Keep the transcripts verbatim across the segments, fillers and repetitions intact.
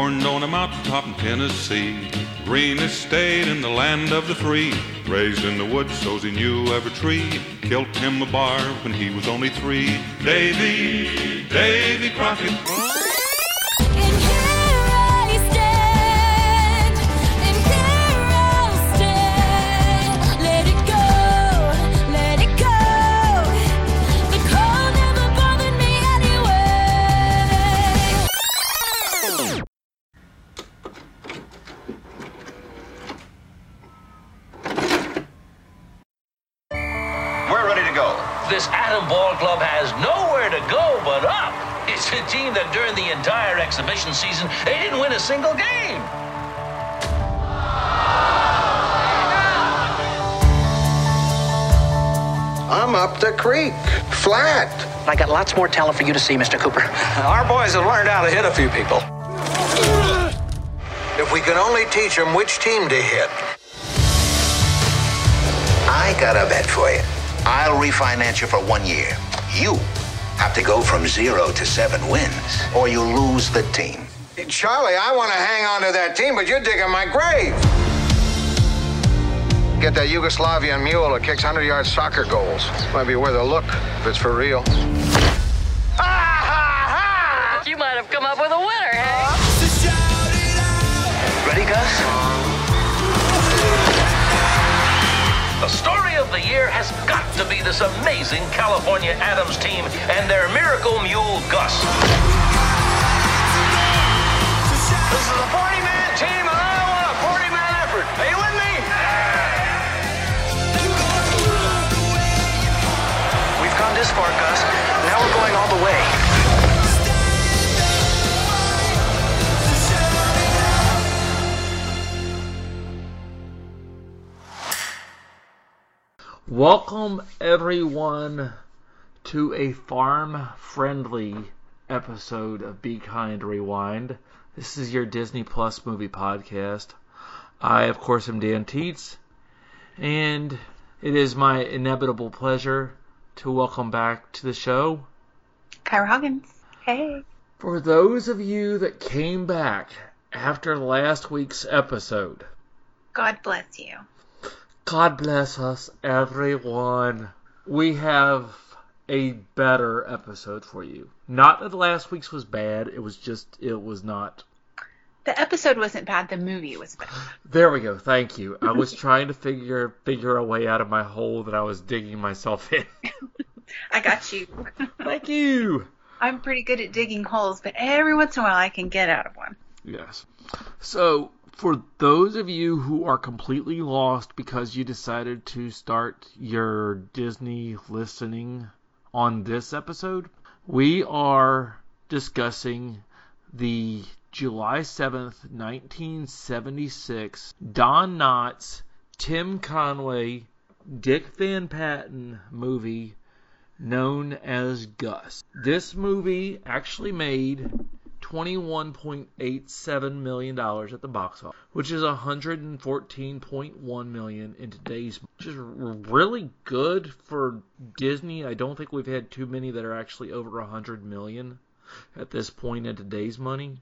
Born on a mountaintop in Tennessee, greenest state in the land of the free. Raised in the woods, so's he knew every tree. Killed him a bar when he was only three. Davy, Davy Crockett. And here I stand, and here I'll stand. Let it go, let it go. The cold never bothered me anyway. This Atom Ball Club has nowhere to go but up. It's a team that during the entire exhibition season, they didn't win a single game. I'm up the creek, flat. I got lots more talent for you to see, Mister Cooper. Our boys have learned how to hit a few people. If we could only teach them which team to hit. I got a bet for you. I'll refinance you for one year. You have to go from zero to seven wins, or you lose the team. Charlie, I want to hang on to that team, but you're digging my grave. Get that Yugoslavian mule that kicks hundred-yard soccer goals. Might be worth a look if it's for real. Ah-ha-ha! You might have come up with a winner, Hank. Ready, Gus? The story of the year has got to be this amazing California Adams team and their miracle mule, Gus. This is a forty-man team, and I want a forty-man effort. Are you with me? We've come this far, Gus. Now we're going all the way. Welcome, everyone, to a farm-friendly episode of Be Kind Rewind. This is your Disney Plus movie podcast. I, of course, am Dan Teets, and it is my inevitable pleasure to welcome back to the show Kyra Hoggins. Hey. For those of you that came back after last week's episode, God bless you. God bless us, everyone. We have a better episode for you. Not that last week's was bad. It was just, it was not. The episode wasn't bad. The movie was bad. There we go. Thank you. I was trying to figure figure a way out of my hole that I was digging myself in. I got you. Thank you. I'm pretty good at digging holes, but every once in a while I can get out of one. Yes. So, for those of you who are completely lost because you decided to start your Disney listening on this episode, we are discussing the July seventh, nineteen seventy-six Don Knotts, Tim Conway, Dick Van Patten movie known as Gus. This movie actually made twenty-one point eight seven million dollars at the box office, which is one hundred fourteen point one million dollars in today's, which is really good for Disney. I don't think we've had too many that are actually over one hundred million dollars at this point in today's money.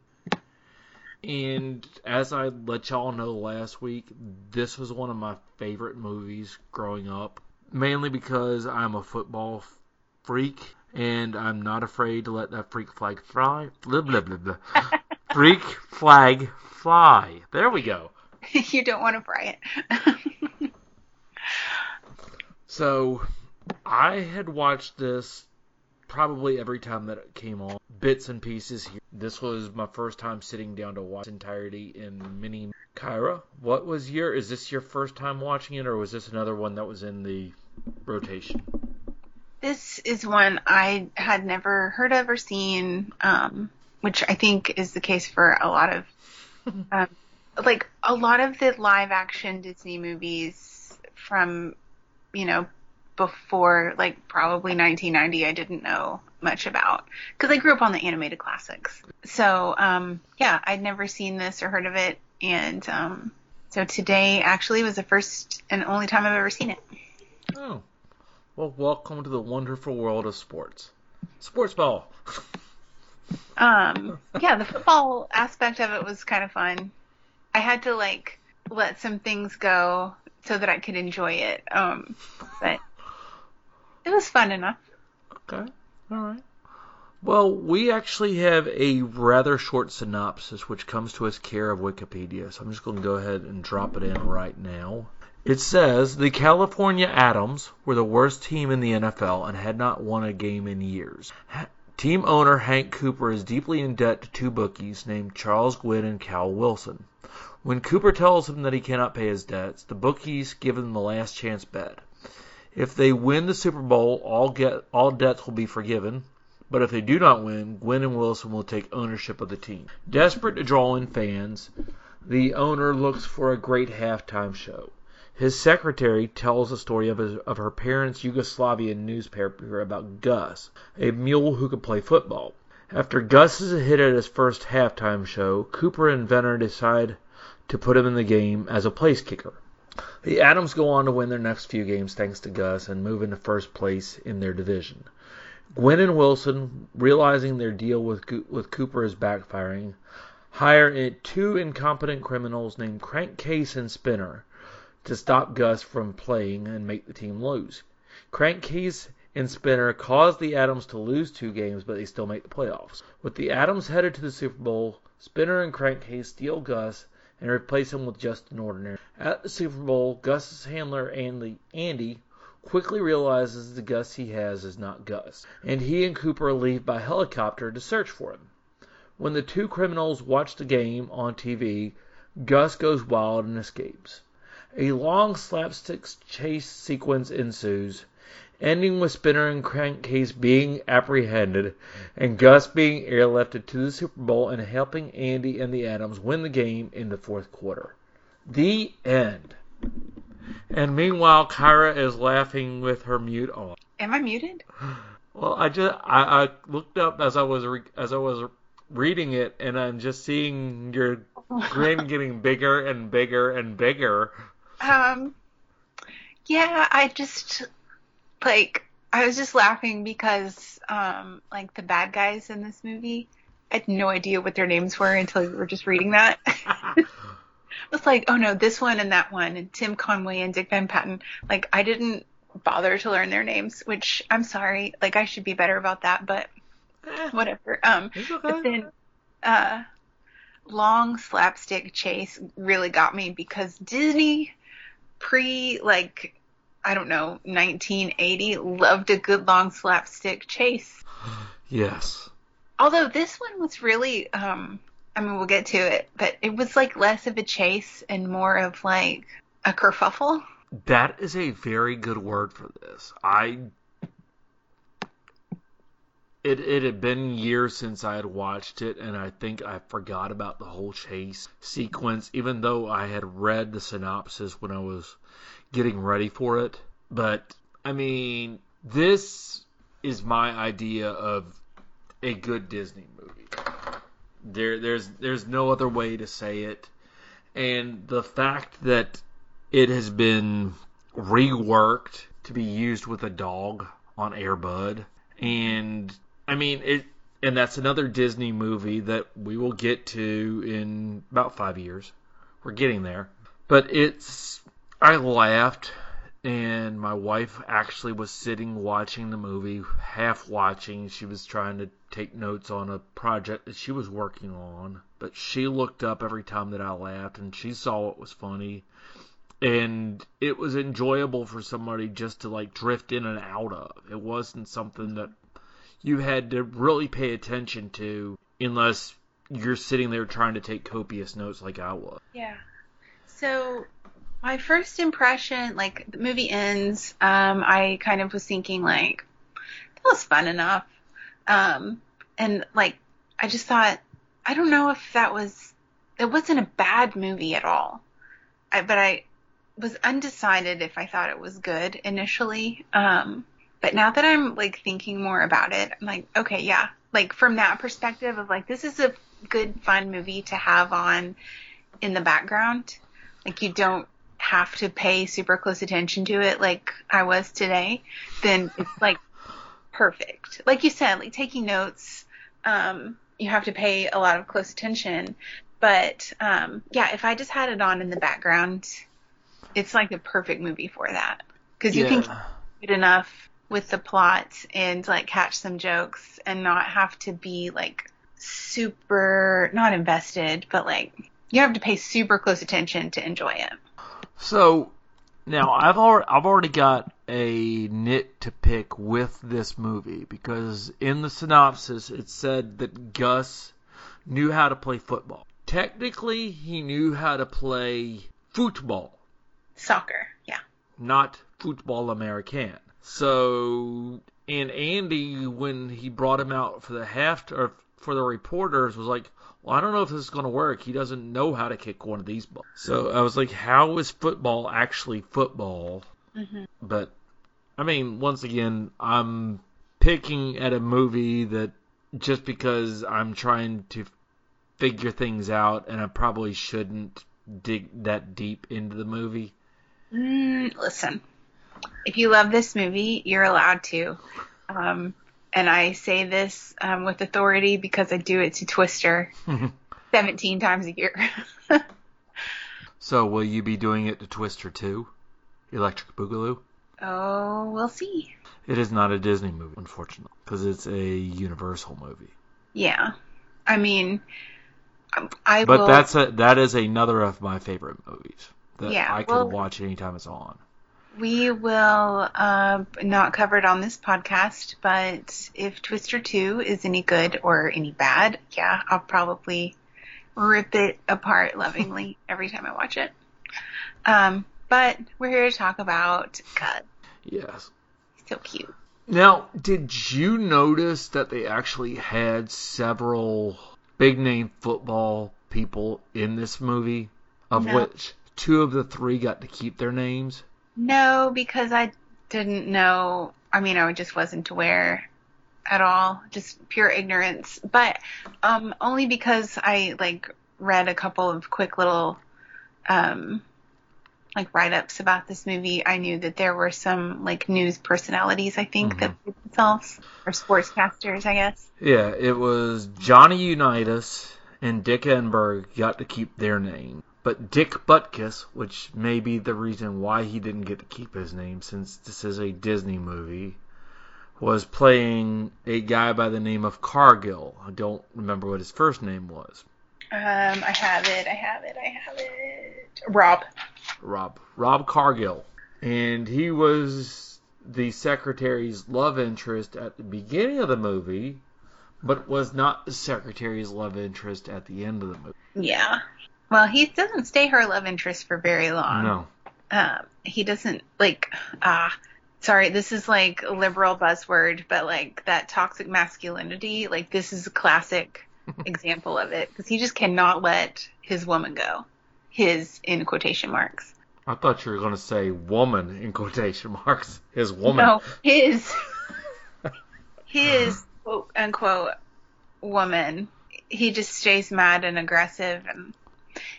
And as I let y'all know last week, this was one of my favorite movies growing up, mainly because I'm a football freak. And I'm not afraid to let that freak flag fly. Blah, blah, blah, blah. Freak flag fly. There we go. You don't want to fry it. So, I had watched this probably every time that it came on. Bits and pieces here. This was my first time sitting down to watch entirety in mini. Kyra, what was your... Is this your first time watching it, or was this another one that was in the rotation? This is one I had never heard of or seen, um, which I think is the case for a lot of, um, like, a lot of the live-action Disney movies from, you know, before, like, probably nineteen ninety, I didn't know much about, because I grew up on the animated classics. So, um, yeah, I'd never seen this or heard of it, and um, so today actually was the first and only time I've ever seen it. Oh. Well, welcome to the wonderful world of sports. Sports ball. Um, yeah, the football aspect of it was kind of fun. I had to, like, let some things go so that I could enjoy it. Um, but it was fun enough. Okay. All right. Well, we actually have a rather short synopsis, which comes to us care of Wikipedia. So I'm just going to go ahead and drop it in right now. It says, the California Adams were the worst team in the N F L and had not won a game in years. Ha- team owner Hank Cooper is deeply in debt to two bookies named Charles Gwynn and Cal Wilson. When Cooper tells him that he cannot pay his debts, the bookies give him the last chance bet. If they win the Super Bowl, all, get, all debts will be forgiven. But if they do not win, Gwynn and Wilson will take ownership of the team. Desperate to draw in fans, the owner looks for a great halftime show. His secretary tells the story of, his, of her parents' Yugoslavian newspaper about Gus, a mule who could play football. After Gus is a hit at his first halftime show, Cooper and Venner decide to put him in the game as a place kicker. The Adams go on to win their next few games thanks to Gus and move into first place in their division. Gwynn and Wilson, realizing their deal with with Cooper is backfiring, hire two incompetent criminals named Crankcase and Spinner to stop Gus from playing and make the team lose. Crankcase and Spinner cause the Adams to lose two games, but they still make the playoffs. With the Adams headed to the Super Bowl, Spinner and Crankcase steal Gus and replace him with just an ordinary. At the Super Bowl, Gus's handler Andy, Andy quickly realizes the Gus he has is not Gus, and he and Cooper leave by helicopter to search for him. When the two criminals watch the game on T V, Gus goes wild and escapes. A long slapstick chase sequence ensues, ending with Spinner and Crankcase being apprehended and Gus being airlifted to the Super Bowl and helping Andy and the Adams win the game in the fourth quarter. The end. And meanwhile, Kyra is laughing with her mute on. Am I muted? Well, I just I, I looked up as I was re, as I was reading it, and I'm just seeing your grin getting bigger and bigger and bigger. Um, yeah, I just like I was just laughing because um, like the bad guys in this movie, I had no idea what their names were until we were just reading that. It's like, oh no, this one and that one, and Tim Conway and Dick Van Patten. Like, I didn't bother to learn their names, which I'm sorry. Like, I should be better about that, but whatever. Um, okay. But then, uh, long slapstick chase really got me because Disney pre, like, I don't know, nineteen eighty loved a good long slapstick chase. Yes. Although this one was really, um. I mean, we'll get to it, but it was like less of a chase and more of like a kerfuffle. That is a very good word for this. I it it had been years since I had watched it, and I think I forgot about the whole chase sequence, even though I had read the synopsis when I was getting ready for it. But I mean, this is my idea of a good Disney movie. There, there's, there's no other way to say it, and the fact that it has been reworked to be used with a dog on Air Bud, and I mean it, and that's another Disney movie that we will get to in about five years. We're getting there, but it's I laughed, and my wife actually was sitting watching the movie, half watching. She was trying to take notes on a project that she was working on, but she looked up every time that I laughed, and she saw what was funny, and it was enjoyable for somebody just to like drift in and out of. It wasn't something that you had to really pay attention to unless you're sitting there trying to take copious notes like I was. Yeah. So my first impression, like the movie ends, um, I kind of was thinking like, that was fun enough. Um, and like, I just thought, I don't know if that was, it wasn't a bad movie at all, I, but I was undecided if I thought it was good initially. Um, but now that I'm like thinking more about it, I'm like, okay, yeah. Like from that perspective of like, this is a good, fun movie to have on in the background. Like you don't have to pay super close attention to it. Like I was today, then it's like, perfect. Like you said, like taking notes um, you have to pay a lot of close attention. But, um, yeah, if I just had it on in the background, it's like the perfect movie for that. Because you yeah. can keep it enough with the plot and, like, catch some jokes and not have to be, like, super, not invested, but, like, you have to pay super close attention to enjoy it. So, now, I've already, I've already got a nit to pick with this movie, because in the synopsis it said that Gus knew how to play football. Technically, he knew how to play football. Soccer, yeah. Not football American. So, and Andy, when he brought him out for the half, or for the reporters, was like, well, I don't know if this is going to work. He doesn't know how to kick one of these balls. So I was like, how is football actually football? Mm-hmm. But, I mean, once again, I'm picking at a movie that just because I'm trying to figure things out, and I probably shouldn't dig that deep into the movie. Mm, listen, if you love this movie, you're allowed to. Um, and I say this um, with authority because I do it to Twister seventeen times a year. So will you be doing it to Twister too? Electric Boogaloo? Oh, we'll see. It is not a Disney movie, unfortunately, because it's a Universal movie. Yeah. I mean, I but will... But that's a, that is another of my favorite movies that yeah, I can well, watch anytime it's on. We will uh, not cover it on this podcast, but if Twister two is any good or any bad, yeah, I'll probably rip it apart lovingly every time I watch it. Um, but we're here to talk about Gus. Yes. So cute. Now, did you notice that they actually had several big-name football people in this movie, of no. which two of the three got to keep their names? No, because I didn't know. I mean, I just wasn't aware at all. Just pure ignorance. But um, only because I, like, read a couple of quick little... Um, like write-ups about this movie, I knew that there were some like news personalities, I think, mm-hmm. that played themselves, or sportscasters, I guess. Yeah, it was Johnny Unitas and Dick Enberg got to keep their name, but Dick Butkus, which may be the reason why he didn't get to keep his name since this is a Disney movie, was playing a guy by the name of Cargill. I don't remember what his first name was. Um, I have it, I have it, I have it. Rob. Rob. Rob Cargill. And he was the secretary's love interest at the beginning of the movie, but was not the secretary's love interest at the end of the movie. Yeah. Well, he doesn't stay her love interest for very long. No. Um, he doesn't, like, ah, uh, sorry, this is like a liberal buzzword, but like that toxic masculinity, like this is a classic... example of it, because he just cannot let his woman go. His in quotation marks. I thought you were going to say woman in quotation marks. His woman. No, his his quote unquote woman. He just stays mad and aggressive. And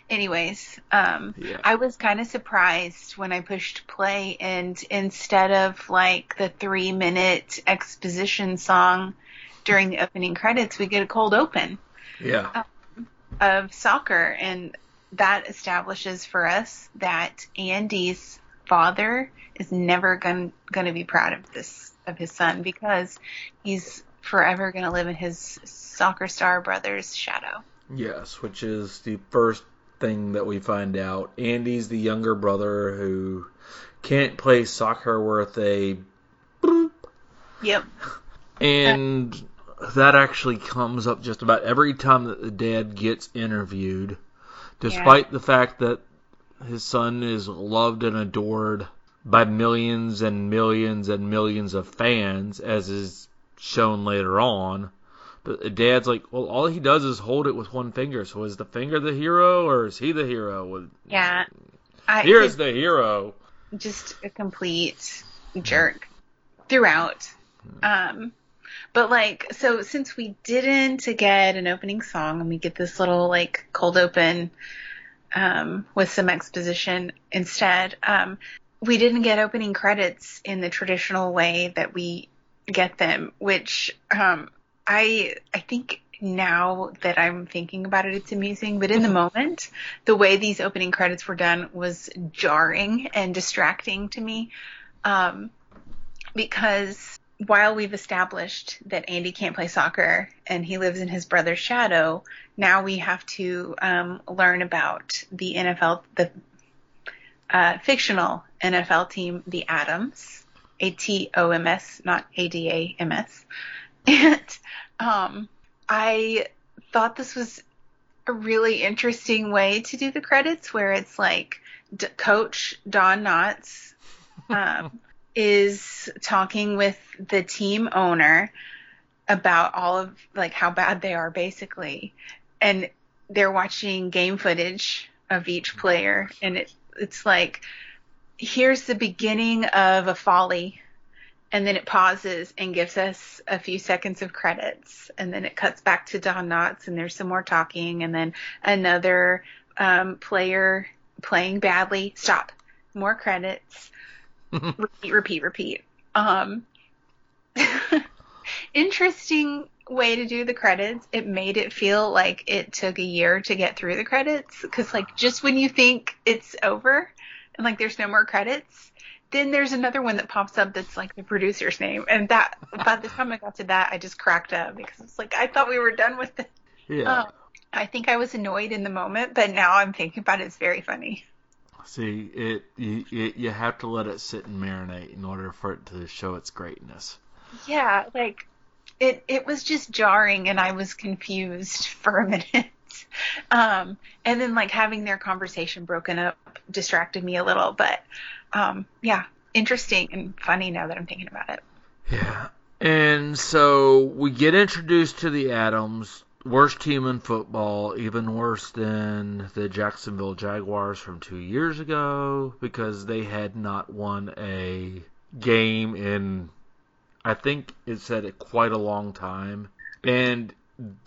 anyways, um, yeah. I was kind of surprised when I pushed play, and instead of like the three minute exposition song during the opening credits, we get a cold open yeah. um, of soccer, and that establishes for us that Andy's father is never going to be proud of this of his son, because he's forever going to live in his soccer star brother's shadow. Yes, which is the first thing that we find out. Andy's the younger brother who can't play soccer worth a bloop. Yep. And that actually comes up just about every time that the dad gets interviewed, despite yeah. the fact that his son is loved and adored by millions and millions and millions of fans, as is shown later on. But the dad's like, well, all he does is hold it with one finger. So is the finger the hero, or is he the hero? Yeah. I, Here's the hero. Just a complete jerk throughout. Um. But, like, so since we didn't get an opening song and we get this little, like, cold open um, with some exposition instead, um, we didn't get opening credits in the traditional way that we get them, which um, I I think now that I'm thinking about it, it's amusing. But in the moment, the way these opening credits were done was jarring and distracting to me, um, because while we've established that Andy can't play soccer and he lives in his brother's shadow, now we have to um, learn about the N F L, the uh, fictional N F L team, the Atoms, A T O M S, not A D A M S. And um, I thought this was a really interesting way to do the credits, where it's like D- Coach Don Knotts um, is talking with the team owner about all of like how bad they are, basically, and they're watching game footage of each player, and it it's like, here's the beginning of a folly. And then it pauses and gives us a few seconds of credits. And then it cuts back to Don Knotts, and there's some more talking. And then another um, player playing badly. Stop. More credits. repeat, repeat, repeat. Um, interesting way to do the credits. It made it feel like it took a year to get through the credits. Because, like, just when you think it's over and, like, there's no more credits, then there's another one that pops up that's like the producer's name. And that, by the time I got to that, I just cracked up because it's like, I thought we were done with it. Yeah. Um, I think I was annoyed in the moment, but now I'm thinking about it. It's very funny. See, it you, it, you have to let it sit and marinate in order for it to show its greatness. Yeah. Like it, it was just jarring, and I was confused for a minute. Um, and then like having their conversation broken up distracted me a little, but, Um, yeah, interesting and funny now that I'm thinking about it. Yeah. And so we get introduced to the Atoms, worst team in football, even worse than the Jacksonville Jaguars from two years ago, because they had not won a game in, I think it said it quite a long time. And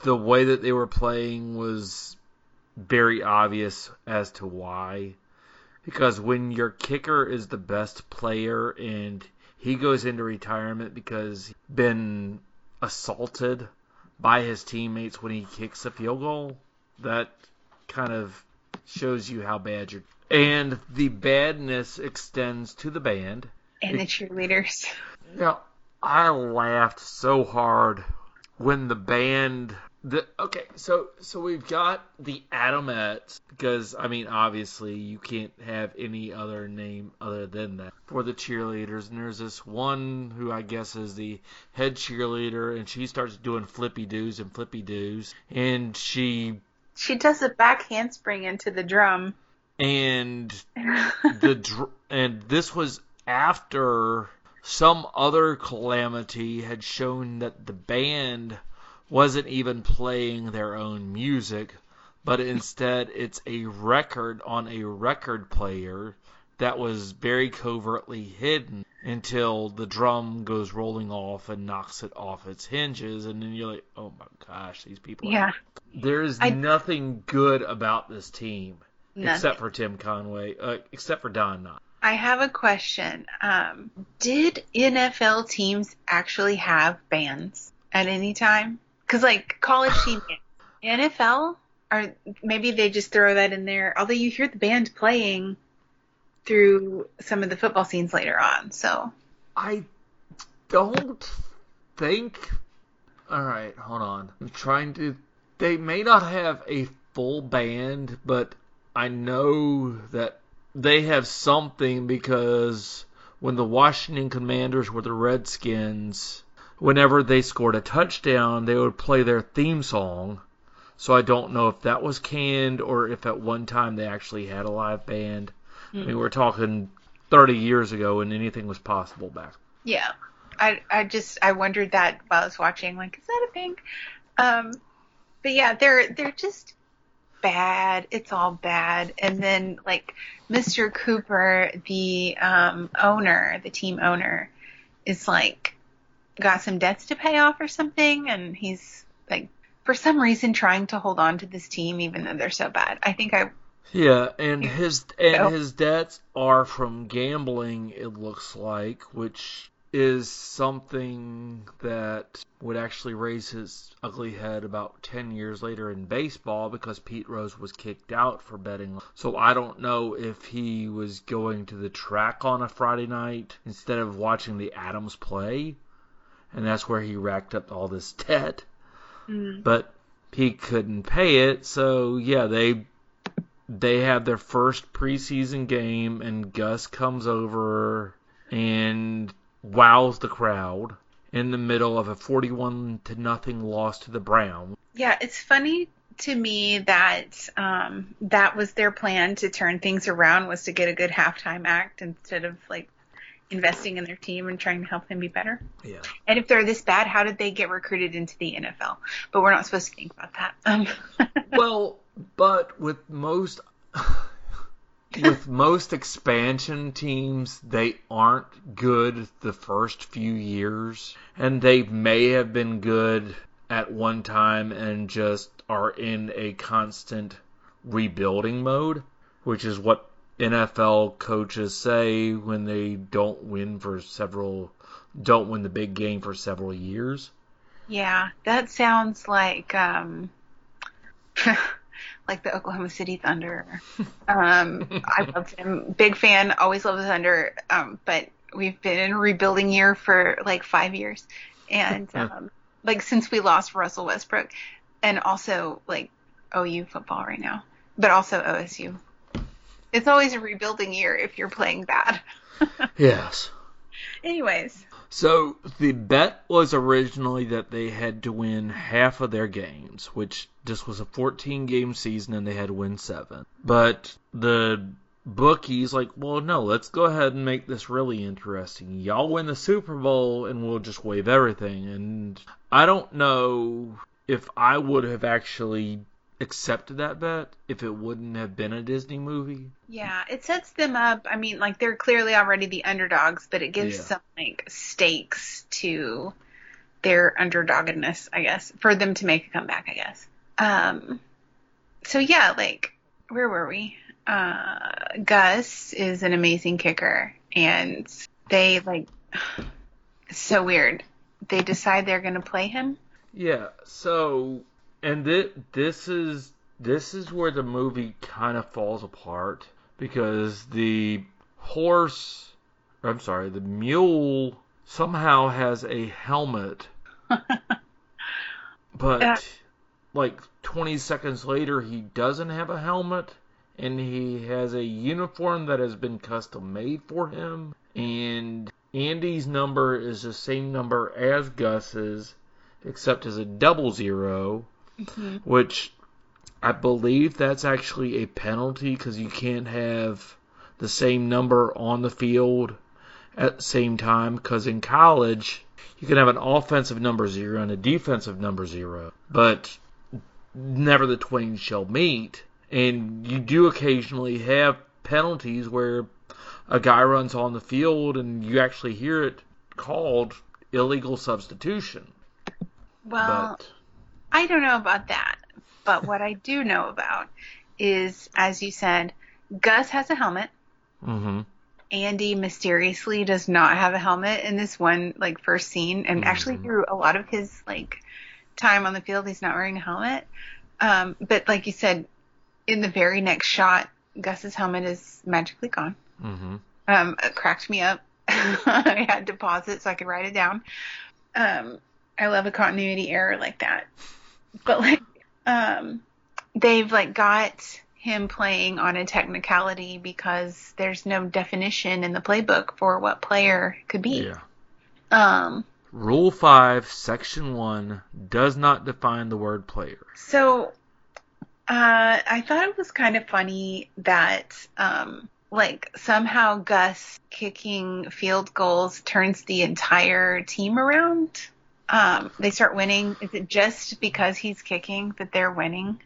the way that they were playing was very obvious as to why. Because when your kicker is the best player and he goes into retirement because he's been assaulted by his teammates when he kicks a field goal, that kind of shows you how bad you're. And the badness extends to the band. And the cheerleaders. Yeah, you know, I laughed so hard when the band... The, okay, so so we've got the Atomettes, because, I mean, obviously you can't have any other name other than that for the cheerleaders. And there's this one who I guess is the head cheerleader, and she starts doing flippy-doos and flippy-doos. And she... She does a back handspring into the drum. And the dr- and this was after some other calamity had shown that the band... wasn't even playing their own music, but instead it's a record on a record player that was very covertly hidden until the drum goes rolling off and knocks it off its hinges, and then you're like, oh my gosh, these people yeah. are... There is I... nothing good about this team, nothing. except for Tim Conway, uh, except for Don Knotts. I have a question. Um, did N F L teams actually have bands at any time? Because, like, college team, N F L, or maybe they just throw that in there. Although you hear the band playing through some of the football scenes later on, so. I don't think... All right, hold on. I'm trying to... They may not have a full band, but I know that they have something, because when the Washington Commanders were the Redskins... Whenever they scored a touchdown, they would play their theme song. So I don't know if that was canned or if at one time they actually had a live band. Mm-hmm. I mean, we're talking thirty years ago, and anything was possible back. Yeah. I I just I wondered that while I was watching. Like, is that a thing? Um, but yeah, they're they're just bad. It's all bad. And then like Mister Cooper, the um, owner, the team owner, is like, got some debts to pay off or something, and he's like, for some reason, trying to hold on to this team even though they're so bad. I think I yeah, and his and his debts are from gambling, it looks like, which is something that would actually raise his ugly head about ten years later in baseball, because Pete Rose was kicked out for betting. So I don't know if he was going to the track on a Friday night instead of watching the Adams play, and that's where he racked up all this debt. Mm-hmm. But he couldn't pay it, so yeah, they they have their first preseason game, and Gus comes over and wows the crowd in the middle of a forty-one to nothing loss to the Browns. Yeah, it's funny to me that um, that was their plan to turn things around, was to get a good halftime act instead of like investing in their team and trying to help them be better. Yeah. And if they're this bad, how did they get recruited into the N F L? But we're not supposed to think about that. Um. Well, but with most with most expansion teams, they aren't good the first few years, and they may have been good at one time and just are in a constant rebuilding mode, which is what N F L coaches say when they don't win for several, don't win the big game for several years. Yeah, that sounds like um, like the Oklahoma City Thunder. Um, I love him, big fan, always love the Thunder. Um, but we've been in a rebuilding year for like five years, and um, like since we lost Russell Westbrook, and also like O U football right now, but also O S U. It's always a rebuilding year if you're playing bad. Yes. Anyways. So the bet was originally that they had to win half of their games, which this was a fourteen-game season and they had to win seven. But the bookies like, well, no, let's go ahead and make this really interesting. Y'all win the Super Bowl and we'll just waive everything. And I don't know if I would have actually accepted that bet if it wouldn't have been a Disney movie. Yeah, it sets them up. I mean, like, they're clearly already the underdogs, but it gives yeah. some, like, stakes to their underdogness, I guess, for them to make a comeback, I guess. Um, so, yeah, like, where were we? Uh, Gus is an amazing kicker, and they, like, it's so weird. They decide they're going to play him? Yeah, so... And th- this is this is where the movie kind of falls apart, because the horse, or I'm sorry, the mule somehow has a helmet, but uh, like twenty seconds later he doesn't have a helmet, and he has a uniform that has been custom made for him, and Andy's number is the same number as Gus's, except as a double zero. Mm-hmm. Which I believe that's actually a penalty, because you can't have the same number on the field at the same time, because in college you can have an offensive number zero and a defensive number zero, but never the twain shall meet. And you do occasionally have penalties where a guy runs on the field and you actually hear it called illegal substitution. Well, but I don't know about that, but what I do know about is, as you said, Gus has a helmet. Mm-hmm. Andy mysteriously does not have a helmet in this one, like, first scene, and mm-hmm. actually through a lot of his, like, time on the field, he's not wearing a helmet. Um, but like you said, in the very next shot, Gus's helmet is magically gone. Mm-hmm. Um, it cracked me up. I had to pause it so I could write it down. Um, I love a continuity error like that. But, like, um, they've, like, got him playing on a technicality because there's no definition in the playbook for what player could be. Yeah. Um, Rule five, Section one, does not define the word player. So, uh, I thought it was kind of funny that, um, like, somehow Gus kicking field goals turns the entire team around. Um, they start winning. Is it just because he's kicking that they're winning?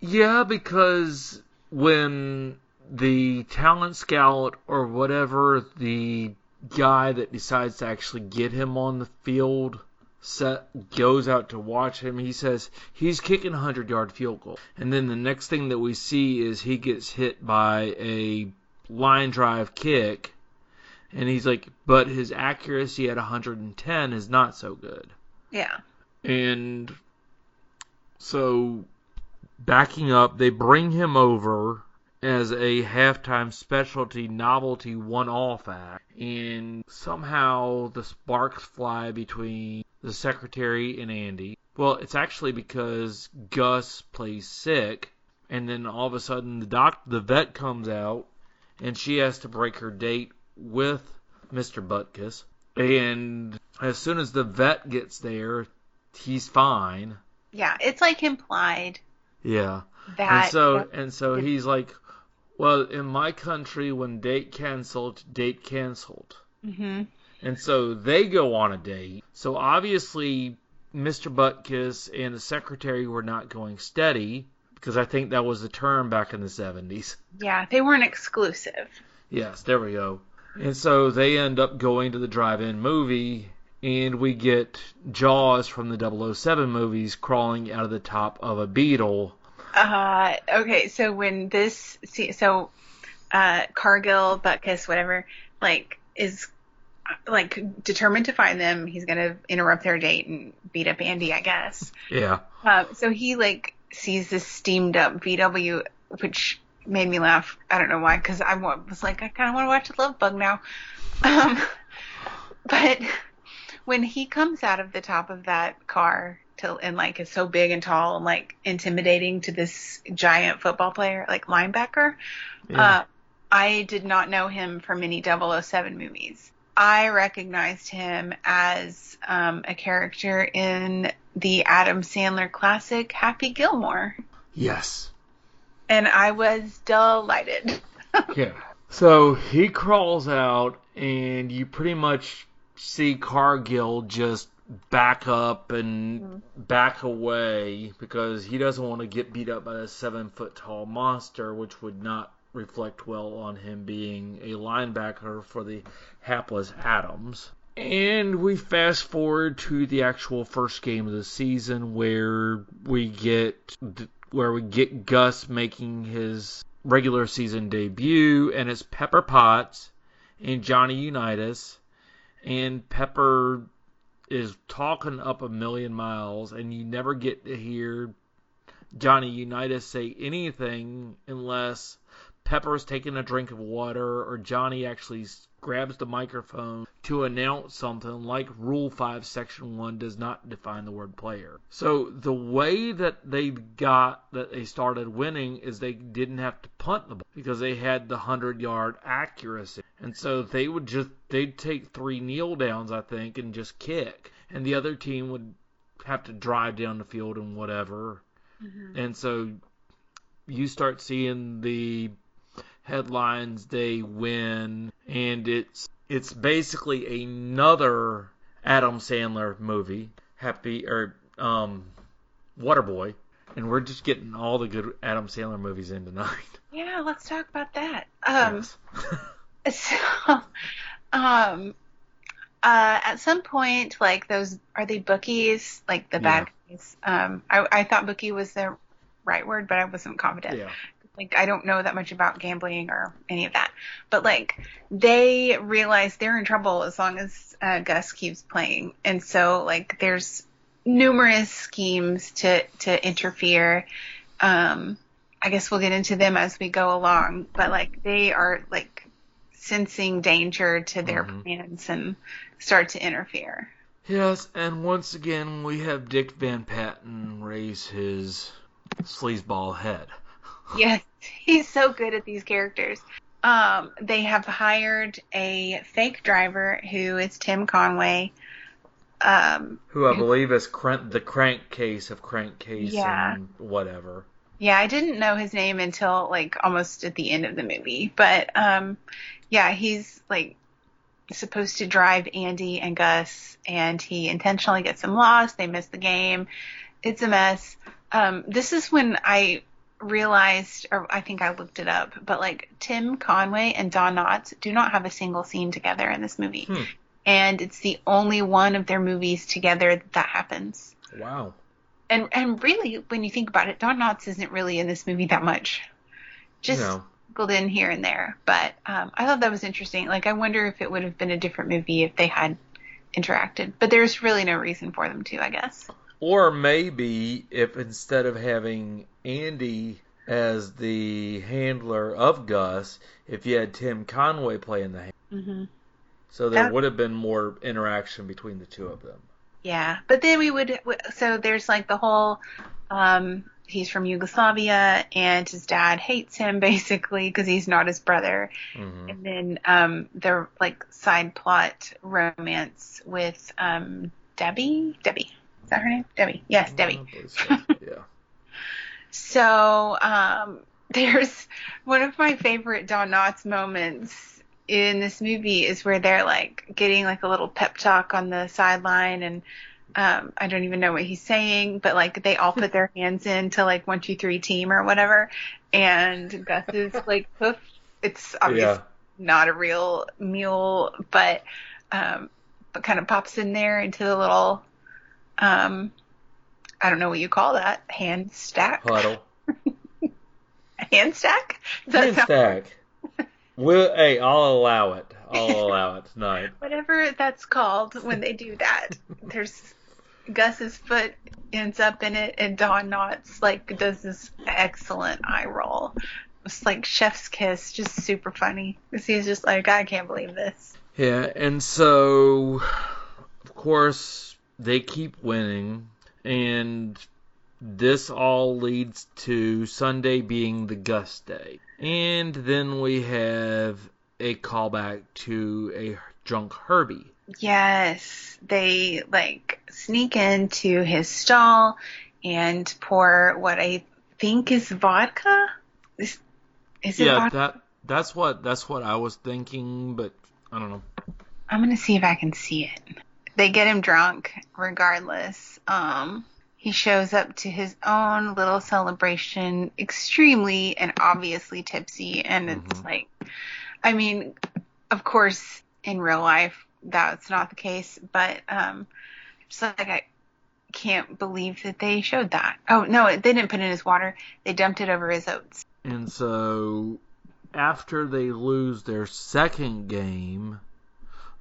Yeah, because when the talent scout or whatever, the guy that decides to actually get him on the field set, goes out to watch him, he says, he's kicking a hundred-yard field goal. And then the next thing that we see is he gets hit by a line drive kick, And he's like, but his accuracy at one hundred ten is not so good. Yeah. And so, backing up, they bring him over as a halftime specialty novelty one-off act. And somehow the sparks fly between the secretary and Andy. Well, it's actually because Gus plays sick, and then all of a sudden the doc, the vet comes out, and she has to break her date with Mister Butkus. And as soon as the vet gets there, he's fine. Yeah, it's like implied. Yeah. That, and so and so he's like, well, in my country, when date canceled, date canceled. Mm-hmm. And so they go on a date. So obviously, Mister Butkus and the secretary were not going steady, because I think that was the term back in the seventies. Yeah, they weren't exclusive. Yes, there we go. And so they end up going to the drive-in movie, and we get Jaws from the double oh seven movies crawling out of the top of a beetle. Uh, okay, so when this, so uh, Cargill, Butkus, whatever, like, is, like, determined to find them. He's going to interrupt their date and beat up Andy, I guess. Yeah. Uh, so he, like, sees this steamed-up V W, which made me laugh. I don't know why, because I was like, I kind of want to watch The Love Bug now. Um, but when he comes out of the top of that car to, and, like, is so big and tall and, like, intimidating to this giant football player, like, linebacker, yeah. uh, I did not know him from any double oh seven movies. I recognized him as um, a character in the Adam Sandler classic Happy Gilmore. Yes. And I was delighted. Yeah. So he crawls out, and you pretty much see Cargill just back up and mm-hmm. back away, because he doesn't want to get beat up by a seven-foot-tall monster, which would not reflect well on him being a linebacker for the hapless Adams. And we fast forward to the actual first game of the season, where we get where we get Gus making his regular season debut, and it's Pepper Potts and Johnny Unitas, and Pepper is talking up a million miles, and you never get to hear Johnny Unitas say anything unless Pepper's taking a drink of water, or Johnny actually grabs the microphone to announce something, like Rule five, Section one does not define the word player. So the way that they got, that they started winning, is they didn't have to punt the ball, because they had the hundred-yard accuracy. And so they would just, they'd take three kneel-downs, I think, and just kick. And the other team would have to drive down the field and whatever. Mm-hmm. And so you start seeing the headlines, they win, and it's it's basically another Adam Sandler movie, Happy or um, Waterboy, and we're just getting all the good Adam Sandler movies in tonight. Yeah, let's talk about that. Um, yes. so, um, uh, at some point, like those are they bookies, like the bad yeah. guys. Um, I I thought bookie was the right word, but I wasn't confident. Yeah. Like, I don't know that much about gambling or any of that. But, like, they realize they're in trouble as long as uh, Gus keeps playing. And so, like, there's numerous schemes to, to interfere. Um, I guess we'll get into them as we go along. But, like, they are, like, sensing danger to their mm-hmm. plans and start to interfere. Yes, and once again, we have Dick Van Patten raise his sleazeball head. Yes, he's so good at these characters. Um, they have hired a fake driver who is Tim Conway. Um, who I believe is crank, the Crankcase of Crankcase yeah. and whatever. Yeah, I didn't know his name until, like, almost at the end of the movie. But, um, yeah, he's, like, supposed to drive Andy and Gus, and he intentionally gets them lost. They miss the game. It's a mess. Um, this is when I realized, or I think I looked it up, but, like, Tim Conway and Don Knotts do not have a single scene together in this movie. Hmm. And it's the only one of their movies together that, that happens. Wow. And and really, when you think about it, Don Knotts isn't really in this movie that much. Just no. sprinkled in here and there. But um, I thought that was interesting. Like, I wonder if it would have been a different movie if they had interacted. But there's really no reason for them to, I guess. Or maybe if instead of having Andy as the handler of Gus, if you had Tim Conway playing the handler. Mm-hmm. So there that, would have been more interaction between the two of them. Yeah, but then we would... So there's like the whole... Um, he's from Yugoslavia, and his dad hates him, basically, because he's not his brother. Mm-hmm. And then um, their like side plot romance with um, Debbie? Debbie. Is that her name? Debbie. Yes, Debbie. So. Yeah. So um, there's one of my favorite Don Knotts moments in this movie is where they're like getting like a little pep talk on the sideline, and um I don't even know what he's saying, but like they all put their hands in to like one two three team or whatever, and Gus is like hoof. It's obviously yeah. not a real mule, but um but kind of pops in there into the little um I don't know what you call that, hand stack huddle. hand stack Does hand sound- stack Well, hey, I'll allow it. I'll allow it tonight. Whatever that's called when they do that. There's Gus's foot ends up in it, and Don Knotts like does this excellent eye roll. It's like chef's kiss, just super funny. Because he's just like, I can't believe this. Yeah, and so of course they keep winning, and this all leads to Sunday being the Gus Day. And then we have a callback to a drunk Herbie. Yes. They, like, sneak into his stall and pour what I think is vodka. Is, is it yeah, vodka? Yeah, that, that's, what, that's what I was thinking, but I don't know. I'm going to see if I can see it. They get him drunk regardless. Um... He shows up to his own little celebration extremely and obviously tipsy. And mm-hmm. it's like, I mean, of course, in real life, that's not the case. But um, just like, I can't believe that they showed that. Oh, no, they didn't put in his water. They dumped it over his oats. And so after they lose their second game,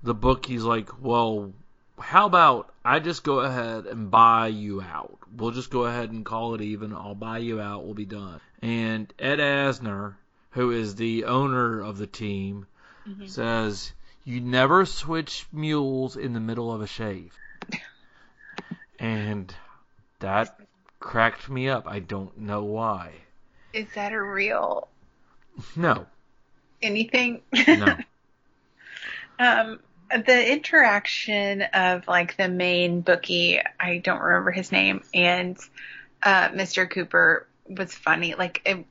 the bookie's like, well, how about I just go ahead and buy you out? We'll just go ahead and call it even. I'll buy you out. We'll be done. And Ed Asner, who is the owner of the team, mm-hmm. says, you never switch mules in the middle of a shave. And that cracked me up. I don't know why. Is that a real? No. Anything? No. um... The interaction of, like, the main bookie, I don't remember his name, and uh, Mister Cooper was funny. Like, it,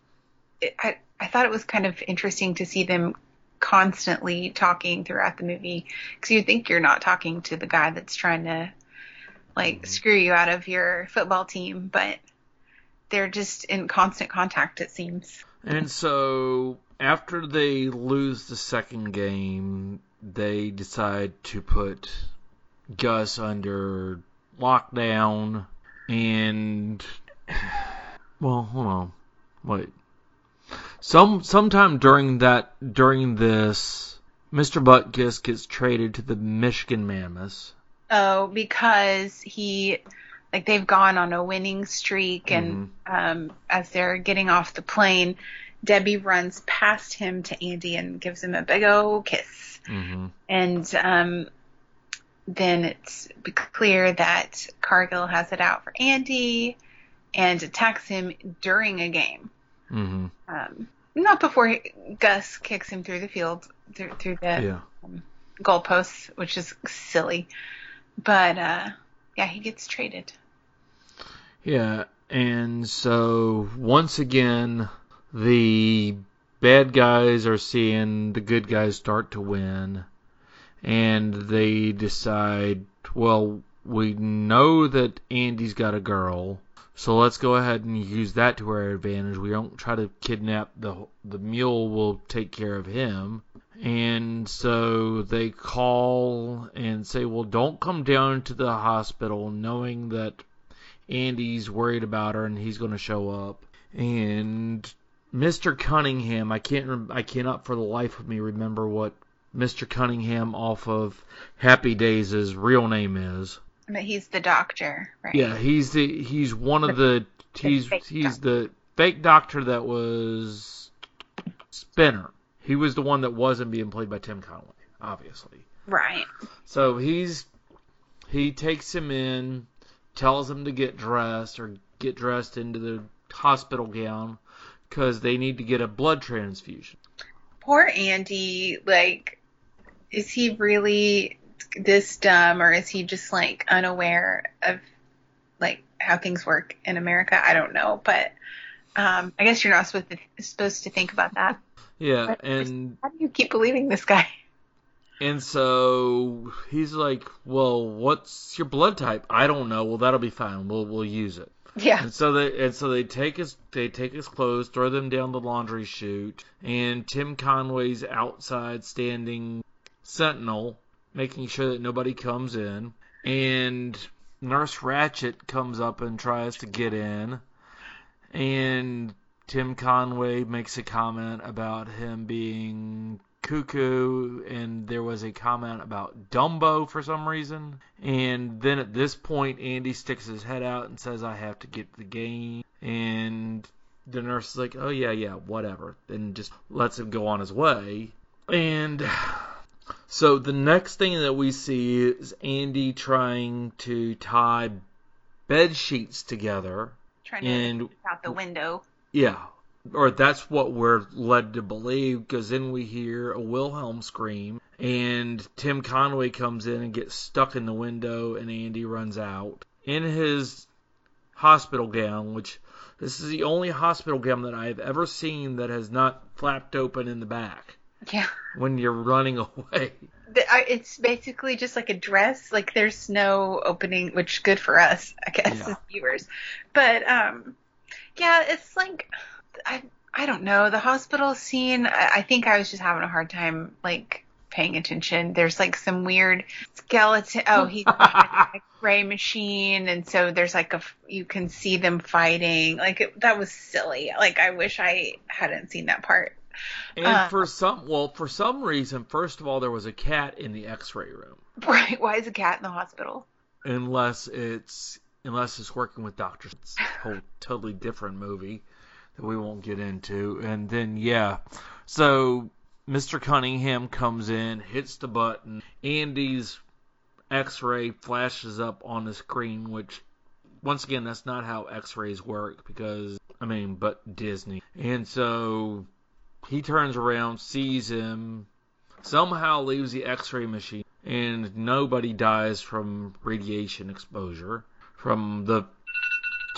it, I, I thought it was kind of interesting to see them constantly talking throughout the movie, because you think you're not talking to the guy that's trying to, like, mm-hmm. screw you out of your football team, but they're just in constant contact, it seems. And so, after they lose the second game, they decide to put Gus under lockdown, and well, hold on, wait. Some sometime during that during this, Mister Butkus gets traded to the Michigan Mammoths. Oh, because he like they've gone on a winning streak, mm-hmm. and um, as they're getting off the plane, Debbie runs past him to Andy and gives him a big ol' kiss. Mm-hmm. And um, then it's clear that Cargill has it out for Andy and attacks him during a game. Mm-hmm. Um, not before he, Gus kicks him through the field, through, through the yeah. um, goalposts, which is silly. But, uh, yeah, he gets traded. Yeah, and so once again, the bad guys are seeing the good guys start to win, and they decide, well, we know that Andy's got a girl, so let's go ahead and use that to our advantage. We don't try to kidnap the the mule. We'll take care of him. And so they call and say, well, don't come down to the hospital knowing that Andy's worried about her and he's going to show up. And Mister Cunningham. I can't. I cannot for the life of me remember what Mister Cunningham off of Happy Days' real name is. But he's the doctor, right? Yeah, he's the he's one of the he's he's the fake doctor that was Spinner. He was the one that wasn't being played by Tim Conway, obviously. Right. So he's he takes him in, tells him to get dressed or get dressed into the hospital gown because they need to get a blood transfusion. Poor Andy, like, is he really this dumb, or is he just, like, unaware of, like, how things work in America? I don't know, but um, I guess you're not supposed to, supposed to think about that. Yeah, but and... how do you keep believing this guy? And so he's like, well, what's your blood type? I don't know. Well, that'll be fine. We'll we'll use it. Yeah. And so they and so they take his they take his clothes, throw them down the laundry chute, and Tim Conway's outside standing sentinel, making sure that nobody comes in. And Nurse Ratched comes up and tries to get in, and Tim Conway makes a comment about him being cuckoo, and there was a comment about Dumbo for some reason. And then at this point, Andy sticks his head out and says, I have to get to the game. And the nurse is like, oh, yeah, yeah, whatever. And just lets him go on his way. And so the next thing that we see is Andy trying to tie bed sheets together. Trying to and, get out the window. Yeah. Or that's what we're led to believe, because then we hear a Wilhelm scream, and Tim Conway comes in and gets stuck in the window, and Andy runs out in his hospital gown, which this is the only hospital gown that I've ever seen that has not flapped open in the back. Yeah. When you're running away. It's basically just like a dress. Like, there's no opening, which good for us, I guess, yeah. As viewers. But, um, yeah, it's like... I I don't know. The hospital scene, I, I think I was just having a hard time, like, paying attention. There's, like, some weird skeleton. Oh, he's got an X-ray machine, and so there's, like, a you can see them fighting. Like, it, that was silly. Like, I wish I hadn't seen that part. And uh, for some, well, for some reason, first of all, there was a cat in the X-ray room. Right. Why is a cat in the hospital? Unless it's, unless it's working with doctors. It's a whole totally different movie that we won't get into. And then, yeah. So, Mister Cunningham comes in, hits the button. Andy's X-ray flashes up on the screen, which, once again, that's not how X-rays work, because, I mean, but Disney. And so, he turns around, sees him, somehow leaves the X-ray machine, and nobody dies from radiation exposure from the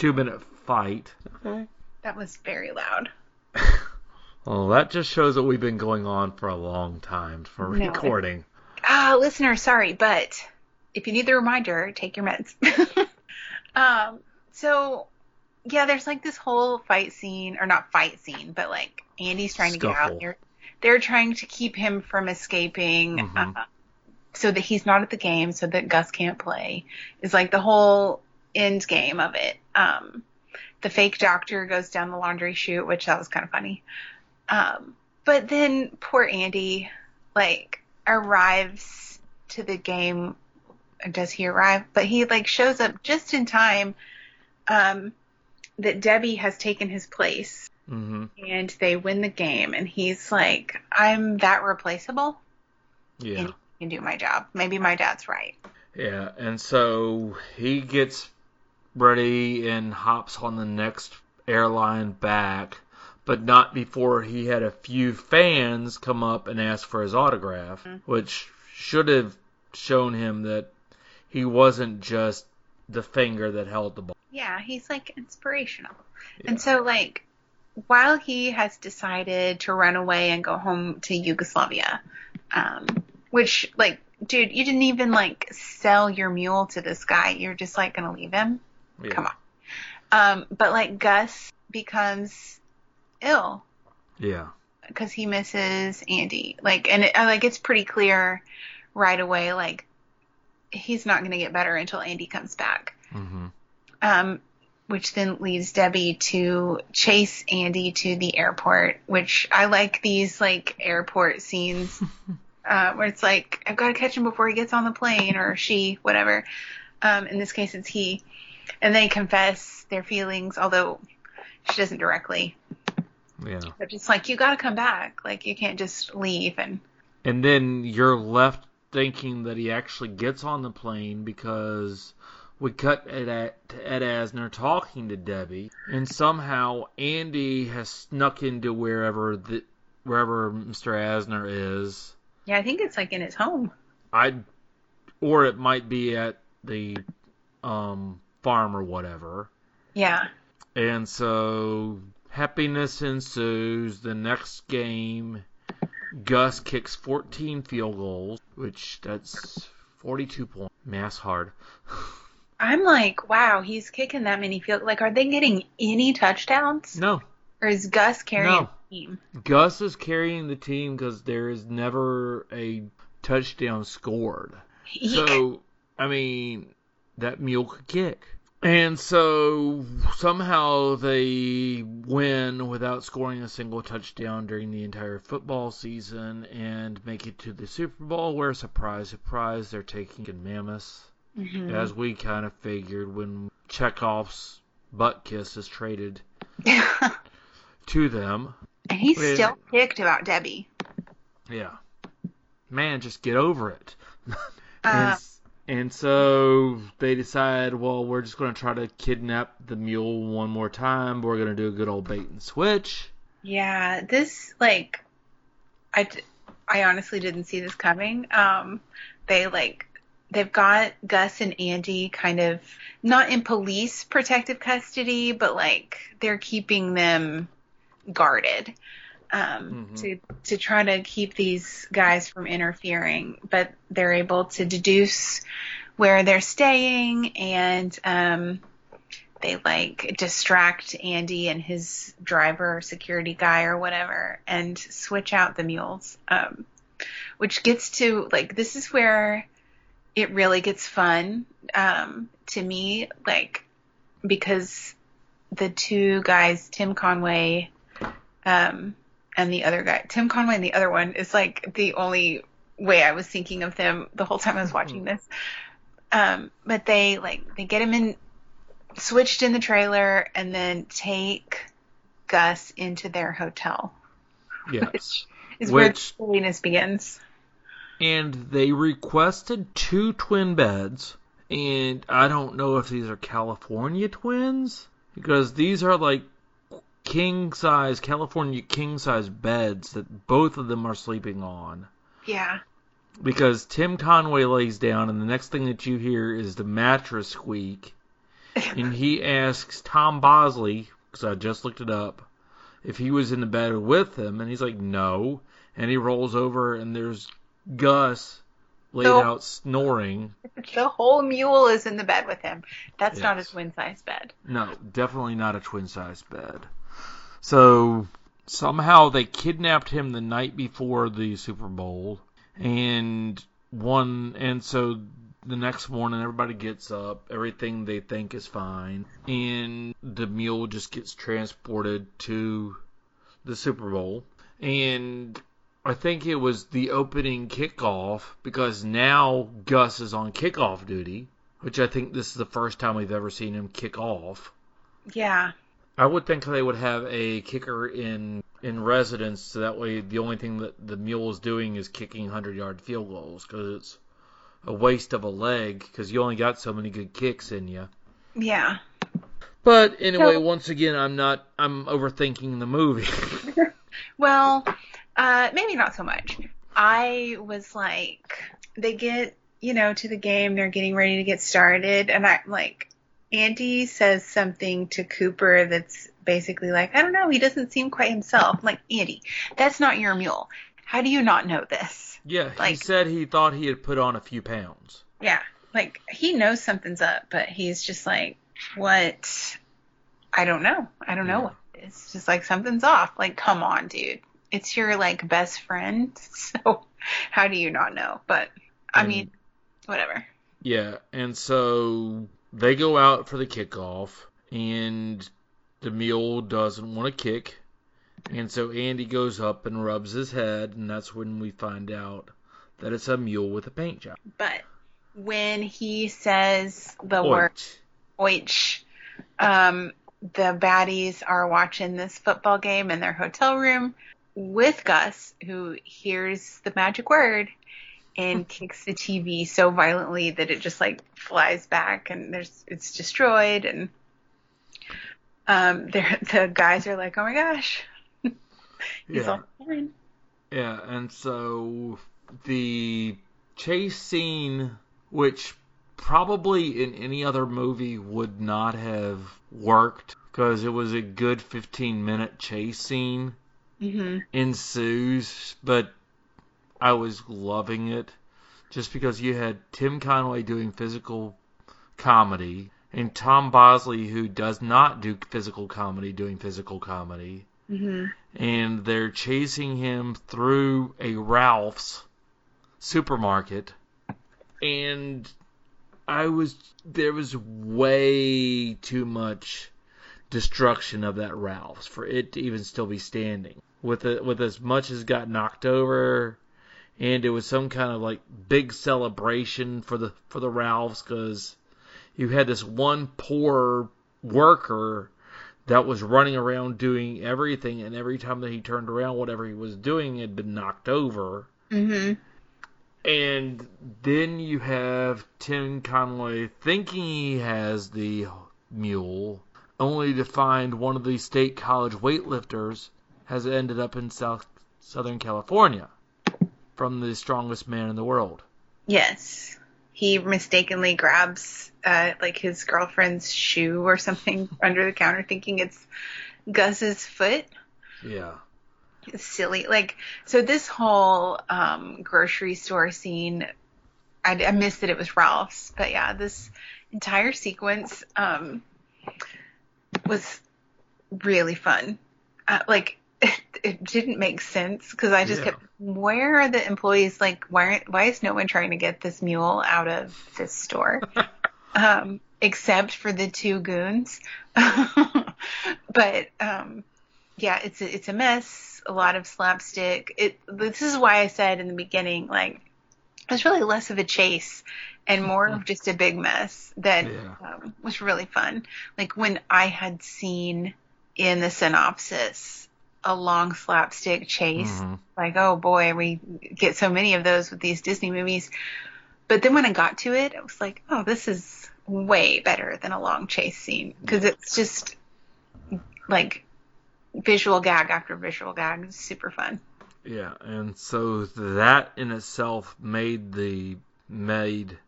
two-minute fight. Okay. That was very loud. Well, that just shows that we've been going on for a long time for no, recording. Ah, uh, listener, sorry, but if you need the reminder, take your meds. um, so, yeah, there's like this whole fight scene, or not fight scene, but like Andy's trying Scuffle. to get out there. They're trying to keep him from escaping, mm-hmm. uh, so that he's not at the game, so that Gus can't play. Is like the whole end game of it. Um, The fake doctor goes down the laundry chute, which that was kind of funny. Um, but then poor Andy, like, arrives to the game. Does he arrive? But he, like, shows up just in time um, that Debbie has taken his place. Mm-hmm. And they win the game. And he's like, I'm that replaceable? Yeah. And he can do my job. Maybe my dad's right. Yeah, and so he gets... ready and hops on the next airline back, but not before he had a few fans come up and ask for his autograph, mm-hmm. which should have shown him that he wasn't just the finger that held the ball. Yeah, he's, like, inspirational. Yeah. And so, like, while he has decided to run away and go home to Yugoslavia, um, which, like, dude, you didn't even, like, sell your mule to this guy. You're just, like, going to leave him? Yeah. Come on. Um, but, like, Gus becomes ill. Yeah. Because he misses Andy. Like, and, it, like, it's pretty clear right away, like, he's not going to get better until Andy comes back. Mm-hmm. Um, which then leads Debbie to chase Andy to the airport, which I like these, like, airport scenes uh, where it's like, I've got to catch him before he gets on the plane, or she, whatever. Um, in this case, it's he. And they confess their feelings, although she doesn't directly. Yeah. But just like, you got to come back. Like, you can't just leave. And and then you're left thinking that he actually gets on the plane because... we cut Ed, Ed Asner talking to Debbie, and somehow Andy has snuck into wherever the, wherever Mister Asner is. Yeah, I think it's like in his home. I, or it might be at the um, farm or whatever. Yeah. And so happiness ensues. The next game, Gus kicks fourteen field goals, which that's forty-two points. Math's hard. I'm like, wow, he's kicking that many field. Like, are they getting any touchdowns? No. Or is Gus carrying no. the team? Gus is carrying the team because there is never a touchdown scored. Yeah. So, I mean, that mule could kick. And so, somehow they win without scoring a single touchdown during the entire football season and make it to the Super Bowl where, surprise, surprise, they're taking in Mammoths. Mm-hmm. As we kind of figured when Chekhov's butt kiss is traded to them. And he's and, still picked about Debbie. Yeah. Man, just get over it. Uh, and, and so they decide, well, we're just going to try to kidnap the mule one more time. But we're going to do a good old bait and switch. Yeah, this, like, I, I honestly didn't see this coming. Um, they, like... They've got Gus and Andy kind of not in police protective custody, but like they're keeping them guarded um, mm-hmm. to to try to keep these guys from interfering. But they're able to deduce where they're staying, and um, they like distract Andy and his driver or security guy or whatever, and switch out the mules, um, which gets to like this is where. It really gets fun um, to me, like, because the two guys, Tim Conway um, and the other guy, Tim Conway and the other one is, like, the only way I was thinking of them the whole time I was watching this. Um, but they, like, they get him in, switched in the trailer, and then take Gus into their hotel. Yes. Which is which... where the silliness begins. And they requested two twin beds, and I don't know if these are California twins, because these are like king-size, California king-size beds that both of them are sleeping on. Yeah. Because Tim Conway lays down, and the next thing that you hear is the mattress squeak, and he asks Tom Bosley, because I just looked it up, if he was in the bed with him, and he's like, no, and he rolls over, and there's... Gus laid so, out snoring. The whole mule is in the bed with him. That's yes. not a twin-size bed. No, definitely not a twin-size bed. So somehow they kidnapped him the night before the Super Bowl, and one, and so the next morning everybody gets up. Everything they think is fine, and the mule just gets transported to the Super Bowl, and. I think it was the opening kickoff, because now Gus is on kickoff duty, which I think this is the first time we've ever seen him kick off. Yeah. I would think they would have a kicker in in residence, so that way the only thing that the mule is doing is kicking hundred-yard field goals, because it's a waste of a leg, because you only got so many good kicks in you. Yeah. But anyway, so, once again, I'm not I'm overthinking the movie. Well... Uh, maybe not so much. I was like, they get, you know, to the game, they're getting ready to get started, and I'm like, Andy says something to Cooper that's basically like, I don't know, he doesn't seem quite himself. I'm like, Andy, that's not your mule. How do you not know this? Yeah, he like, said he thought he had put on a few pounds. Yeah, like, he knows something's up, but he's just like, what? I don't know. I don't know yeah. what it is. Just like, something's off. Like, come on, dude. It's your, like, best friend, so how do you not know? But, I and, mean, whatever. Yeah, and so they go out for the kickoff, and the mule doesn't want to kick. And so Andy goes up and rubs his head, and that's when we find out that it's a mule with a paint job. But when he says the Oich. word "oich," um, the baddies are watching this football game in their hotel room with Gus, who hears the magic word and kicks the T V so violently that it just like flies back and there's it's destroyed. And um, the guys are like, "Oh my gosh." He's yeah. On yeah, and so the chase scene, which probably in any other movie would not have worked because it was a good fifteen minute chase scene, mm-hmm. ensues, but I was loving it just because you had Tim Conway doing physical comedy and Tom Bosley, who does not do physical comedy, doing physical comedy. Mm-hmm. And they're chasing him through a Ralph's supermarket, and I was there was way too much destruction of that Ralph's for it to even still be standing. With a, with as much as got knocked over, and it was some kind of like big celebration for the for the Ralph's because you had this one poor worker that was running around doing everything, and every time that he turned around, whatever he was doing had been knocked over. Mm-hmm. And then you have Tim Conway thinking he has the mule, only to find one of the state college weightlifters has ended up in South Southern California from the strongest man in the world. Yes. He mistakenly grabs, uh, like, his girlfriend's shoe or something under the counter thinking it's Gus's foot. Yeah. It's silly. Like, so this whole um, grocery store scene, I, I missed that it was Ralph's. But, yeah, this entire sequence um, was really fun. Uh, like, it, it didn't make sense because I just yeah. kept... Where are the employees, like, why aren't, why is no one trying to get this mule out of this store? um, except for the two goons. But, um, yeah, it's a, it's a mess. A lot of slapstick. It, this is why I said in the beginning, like, it's really less of a chase and more of just a big mess that yeah. um, was really fun. Like, when I had seen in the synopsis a long slapstick chase, mm-hmm. like, oh boy, we get so many of those with these Disney movies. But then when I got to it, I was like, oh, this is way better than a long chase scene because it's just like visual gag after visual gag. It's super fun. Yeah, and so that in itself made the made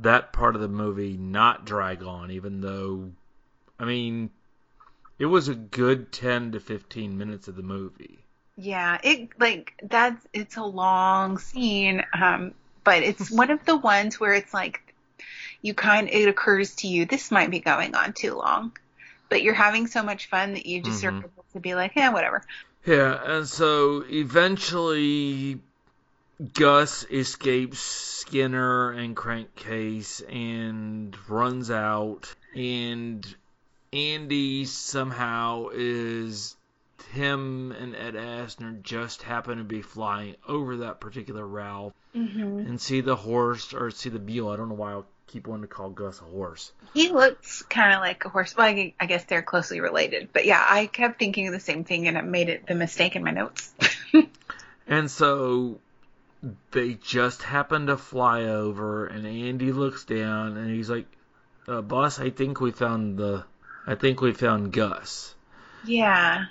that part of the movie not drag on, even though, I mean, it was a good ten to fifteen minutes of the movie. Yeah, it like that's it's a long scene, um, but it's one of the ones where it's like you kind it occurs to you this might be going on too long, but you're having so much fun that you just mm-hmm. are able to be like, yeah, whatever. Yeah, and so eventually Gus escapes Spinner and Crankcase and runs out, and Andy somehow is him and Ed Asner just happen to be flying over that particular Ralph mm-hmm. and see the horse or see the mule. I don't know why I keep wanting to call Gus a horse. He looks kind of like a horse. Well, I, I guess they're closely related. But yeah, I kept thinking the same thing and I made it the mistake in my notes. And so they just happen to fly over and Andy looks down and he's like, uh, boss, I think we found the... I think we found Gus. Yeah.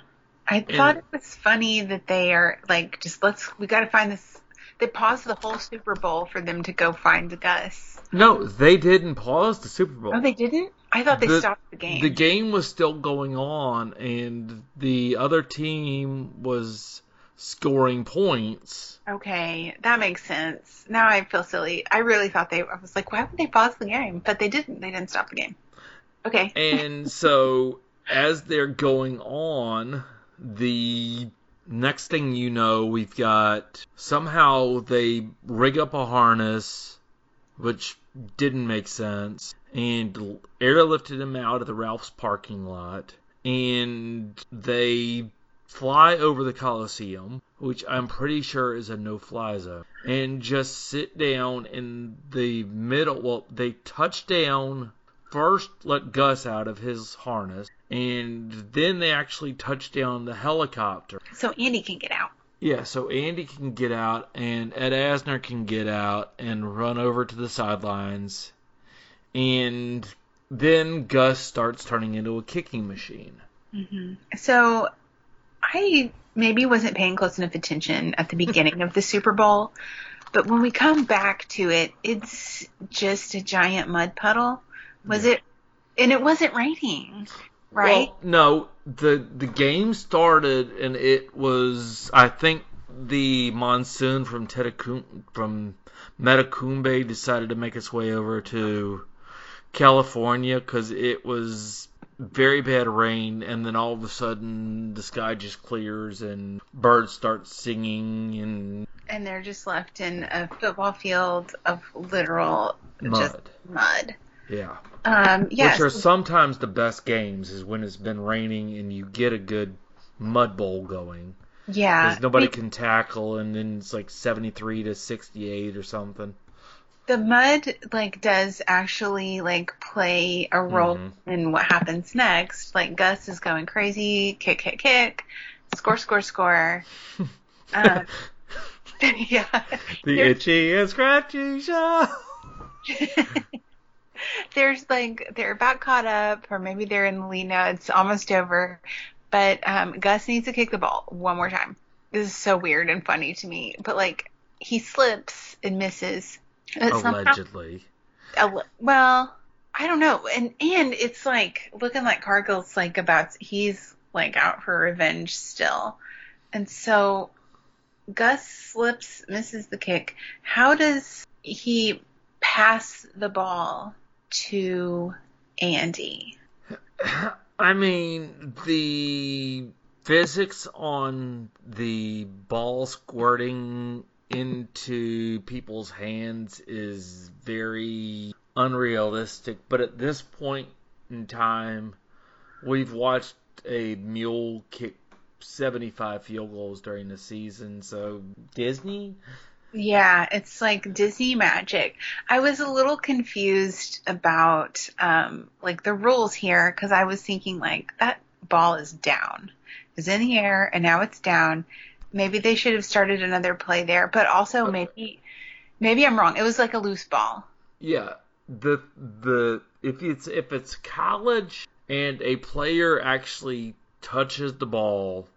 I thought and, it was funny that they are like, just let's, we got to find this. They paused the whole Super Bowl for them to go find Gus. No, they didn't pause the Super Bowl. Oh, they didn't? I thought they the, stopped the game. The game was still going on, and the other team was scoring points. Okay, that makes sense. Now I feel silly. I really thought they, I was like, why would they pause the game? But they didn't. They didn't stop the game. Okay. And so as they're going on, the next thing you know, we've got somehow they rig up a harness, which didn't make sense, and airlifted him out of the Ralph's parking lot, and they fly over the Colosseum, which I'm pretty sure is a no-fly zone, and just sit down in the middle. Well, they touch down, first let Gus out of his harness, and then they actually touch down the helicopter. So Andy can get out. Yeah, so Andy can get out, and Ed Asner can get out and run over to the sidelines, and then Gus starts turning into a kicking machine. Mm-hmm. So I maybe wasn't paying close enough attention at the beginning of the Super Bowl, but when we come back to it, it's just a giant mud puddle. Was yeah. it? And it wasn't raining, right? Well, no, the the game started, and it was, I think, the monsoon from Tetacum, from Metacumbe decided to make its way over to California because it was very bad rain, and then all of a sudden the sky just clears and birds start singing, and and they're just left in a football field of literal mud. Just mud. Yeah. Um, yeah. Which are sometimes the best games is when it's been raining and you get a good mud bowl going. Yeah. Because nobody we, can tackle, and then it's like seventy-three to sixty-eight or something. The mud, like, does actually, like, play a role mm-hmm. in what happens next. Like, Gus is going crazy, kick, kick, kick, score, score, score. um, yeah. The You're... itchy and scratchy show. There's, like, they're about caught up, or maybe they're in the lead now. It's almost over. But um, Gus needs to kick the ball one more time. This is so weird and funny to me. But, like, he slips and misses. Allegedly. Somehow, well, I don't know. And and it's, like, looking like Cargill's, like, about – he's, like, out for revenge still. And so Gus slips, misses the kick. How does he pass the ball to Andy? I mean, the physics on the ball squirting into people's hands is very unrealistic, but at this point in time, we've watched a mule kick seventy-five field goals during the season, so Disney... Yeah, it's like Disney magic. I was a little confused about, um, like, the rules here, because I was thinking, like, that ball is down. It was in the air, and now it's down. Maybe they should have started another play there, but also maybe maybe I'm wrong. It was like a loose ball. Yeah, the the if it's if it's college and a player actually touches the ball,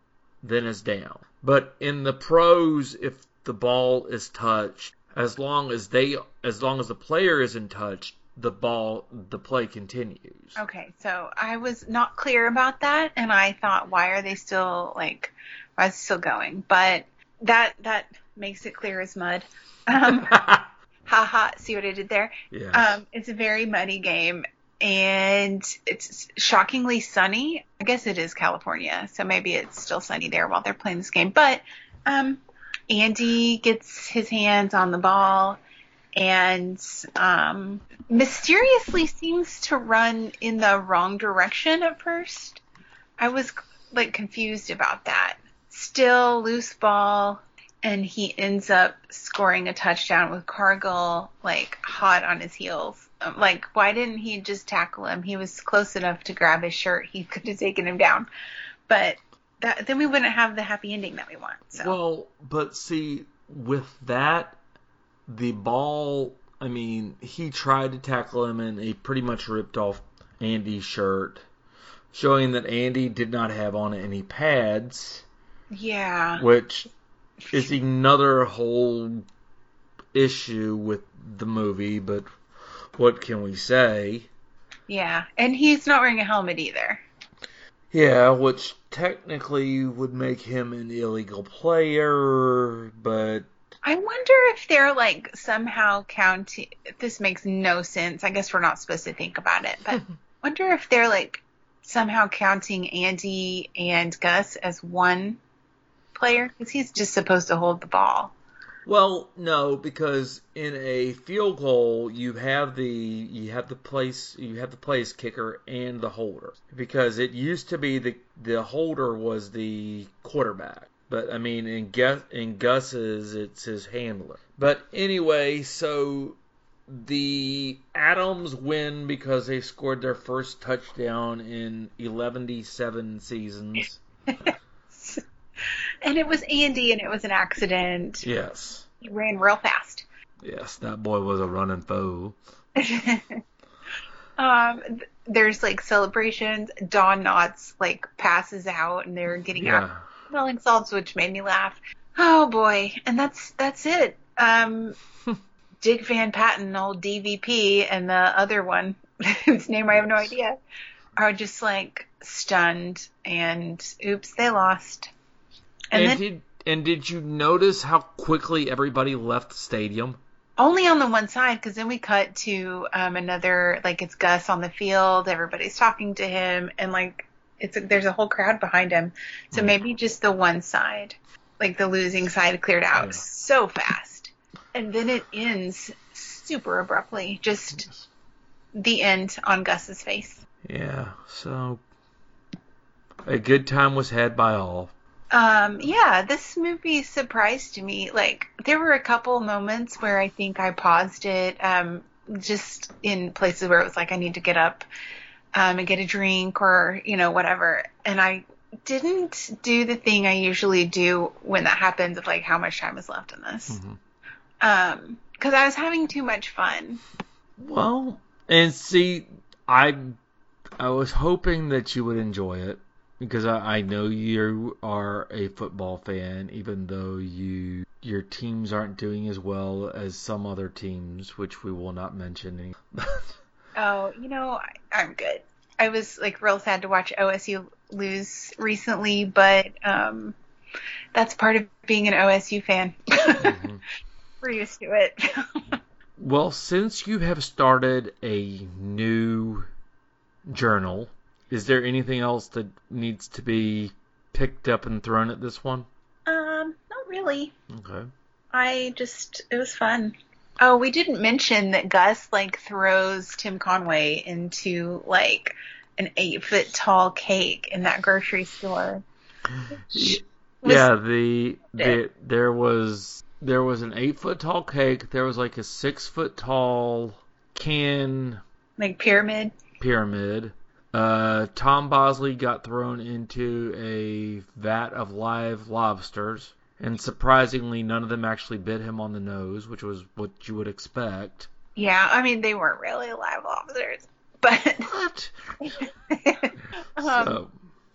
then it's down. But in the pros, if the ball is touched, as long as they, as long as the player isn't touched, the ball, the play continues. Okay, so I was not clear about that, and I thought, why are they still, like, why is it still going? But that that makes it clear as mud. Um, ha ha! See what I did there? Yeah. Um, it's a very muddy game, and it's shockingly sunny. I guess it is California, so maybe it's still sunny there while they're playing this game. But um. Andy gets his hands on the ball and um, mysteriously seems to run in the wrong direction at first. I was, like, confused about that. Still loose ball, and he ends up scoring a touchdown with Cargill, like, hot on his heels. Like, why didn't he just tackle him? He was close enough to grab his shirt. He could have taken him down. But... That, then we wouldn't have the happy ending that we want. So. Well, but see, with that, the ball, I mean, he tried to tackle him, and he pretty much ripped off Andy's shirt, showing that Andy did not have on any pads. Yeah. Which is another whole issue with the movie, but what can we say? Yeah, and he's not wearing a helmet either. Yeah, which technically would make him an illegal player, but... I wonder if they're, like, somehow counting... This makes no sense. I guess we're not supposed to think about it, but wonder if they're, like, somehow counting Andy and Gus as one player, because he's just supposed to hold the ball. Well, no, because in a field goal you have the you have the place you have the place kicker and the holder, because it used to be the the holder was the quarterback. But I mean, in Gus, in Gus's, it's his handler. But anyway, so the Atoms win because they scored their first touchdown in eleven seven seasons. And it was Andy, and it was an accident. Yes. He ran real fast. Yes, that boy was a running foe. um, th- there's, like, celebrations. Don Knotts, like, passes out, and they're getting yeah. out smelling salts, which made me laugh. Oh, boy. And that's that's it. Um, Dick Van Patten, old D V P, and the other one, whose name I have no idea, are just, like, stunned, and oops, they lost. And, and, then, did, and did you notice how quickly everybody left the stadium? Only on the one side, because then we cut to um, another, like, it's Gus on the field, everybody's talking to him, and, like, it's a, there's a whole crowd behind him. So maybe just the one side, like, the losing side cleared out yeah. so fast. And then it ends super abruptly, just yes. the end on Gus's face. Yeah, so a good time was had by all. Um, yeah, this movie surprised me. Like, there were a couple moments where I think I paused it, um, just in places where it was like, I need to get up, um, and get a drink or, you know, whatever. And I didn't do the thing I usually do when that happens of like, how much time is left in this? Mm-hmm. Um, 'cause I was having too much fun. Well, and see, I, I was hoping that you would enjoy it. Because I, I know you are a football fan, even though you your teams aren't doing as well as some other teams, which we will not mention. Oh, you know, I, I'm good. I was, like, real sad to watch O S U lose recently, but um, that's part of being an O S U fan. Mm-hmm. We're used to it. Well, since you have started a new journal... Is there anything else that needs to be picked up and thrown at this one? Um, not really. Okay. I just, it was fun. Oh, we didn't mention that Gus, like, throws Tim Conway into, like, an eight-foot-tall cake in that grocery store. Yeah, the, the there was there was an eight-foot-tall cake. There was, like, a six-foot-tall can. Like, pyramid? Pyramid. Uh, Tom Bosley got thrown into a vat of live lobsters, and surprisingly, none of them actually bit him on the nose, which was what you would expect. Yeah, I mean, they weren't really live lobsters, but... What? um, so.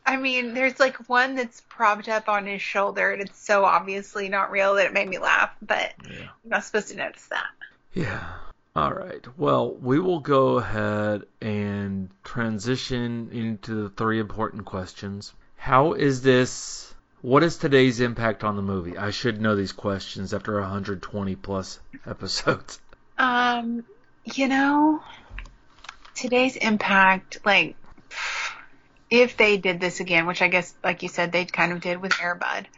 I mean, there's, like, one that's propped up on his shoulder, and it's so obviously not real that it made me laugh, but yeah. I'm not supposed to notice that. Yeah. All right, well, we will go ahead and transition into the three important questions. How is this, what is today's impact on the movie? I should know these questions after one hundred twenty plus episodes. Um, you know, today's impact, like, if they did this again, which I guess, like you said, they kind of did with Air Bud,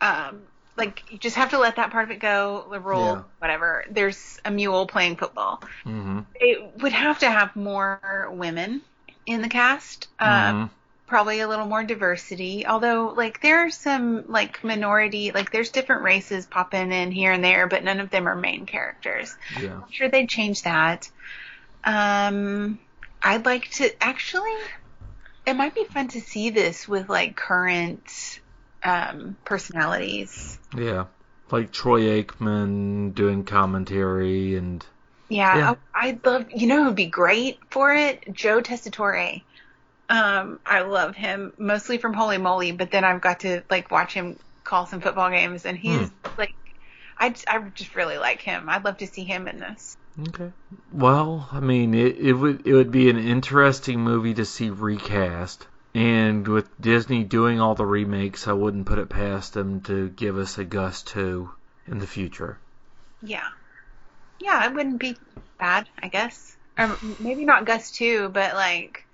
um, like, you just have to let that part of it go, the rule, yeah. whatever. There's a mule playing football. Mm-hmm. It would have to have more women in the cast, mm-hmm. um, probably a little more diversity. Although, like, there are some, like, minority, like, there's different races popping in here and there, but none of them are main characters. Yeah. I'm sure they'd change that. Um, I'd like to, actually, it might be fun to see this with, like, current... Um, personalities. Yeah, like Troy Aikman doing commentary and. Yeah, yeah. I, I'd love. You know, who'd be great for it? Joe Testatore. Um, I love him mostly from Holy Moly, but then I've got to like watch him call some football games, and he's mm. like, I I just really like him. I'd love to see him in this. Okay. Well, I mean, it, it would it would be an interesting movie to see recast. And with Disney doing all the remakes, I wouldn't put it past them to give us a Gus two in the future. Yeah. Yeah, it wouldn't be bad, I guess. Or maybe not Gus two, but like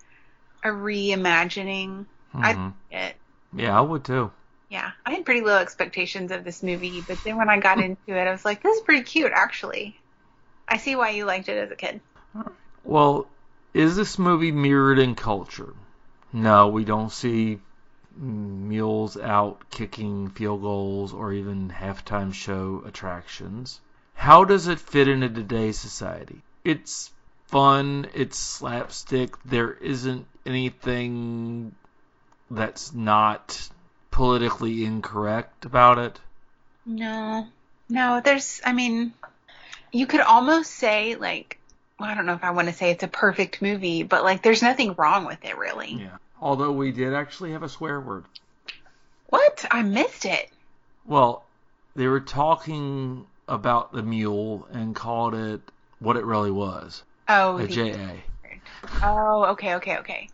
a reimagining. Mm-hmm. I'd like it. Yeah, I would too. Yeah, I had pretty low expectations of this movie, but then when I got into it, I was like, this is pretty cute, actually. I see why you liked it as a kid. Well, is this movie mirrored in culture? No, we don't see mules out kicking field goals or even halftime show attractions. How does it fit into today's society? It's fun, it's slapstick, there isn't anything that's not politically incorrect about it? No. No, there's, I mean, you could almost say, like, well, I don't know if I want to say it's a perfect movie, but, like, there's nothing wrong with it, really. Yeah. Although we did actually have a swear word. What? I missed it. Well, they were talking about the mule and called it what it really was. Oh. A J A. Oh, okay, okay, okay.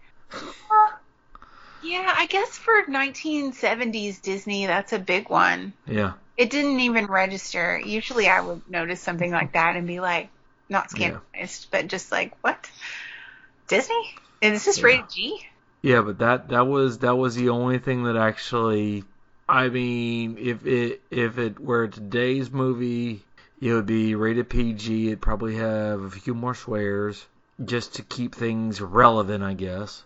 Yeah, I guess for nineteen seventies Disney, that's a big one. Yeah. It didn't even register. Usually I would notice something like that and be like, not scandalized, yeah. but just like, what? Disney? Is this yeah. rated G? Yeah, but that, that was that was the only thing that actually, I mean, if it if it were today's movie, it would be rated P G. It'd probably have a few more swears just to keep things relevant, I guess.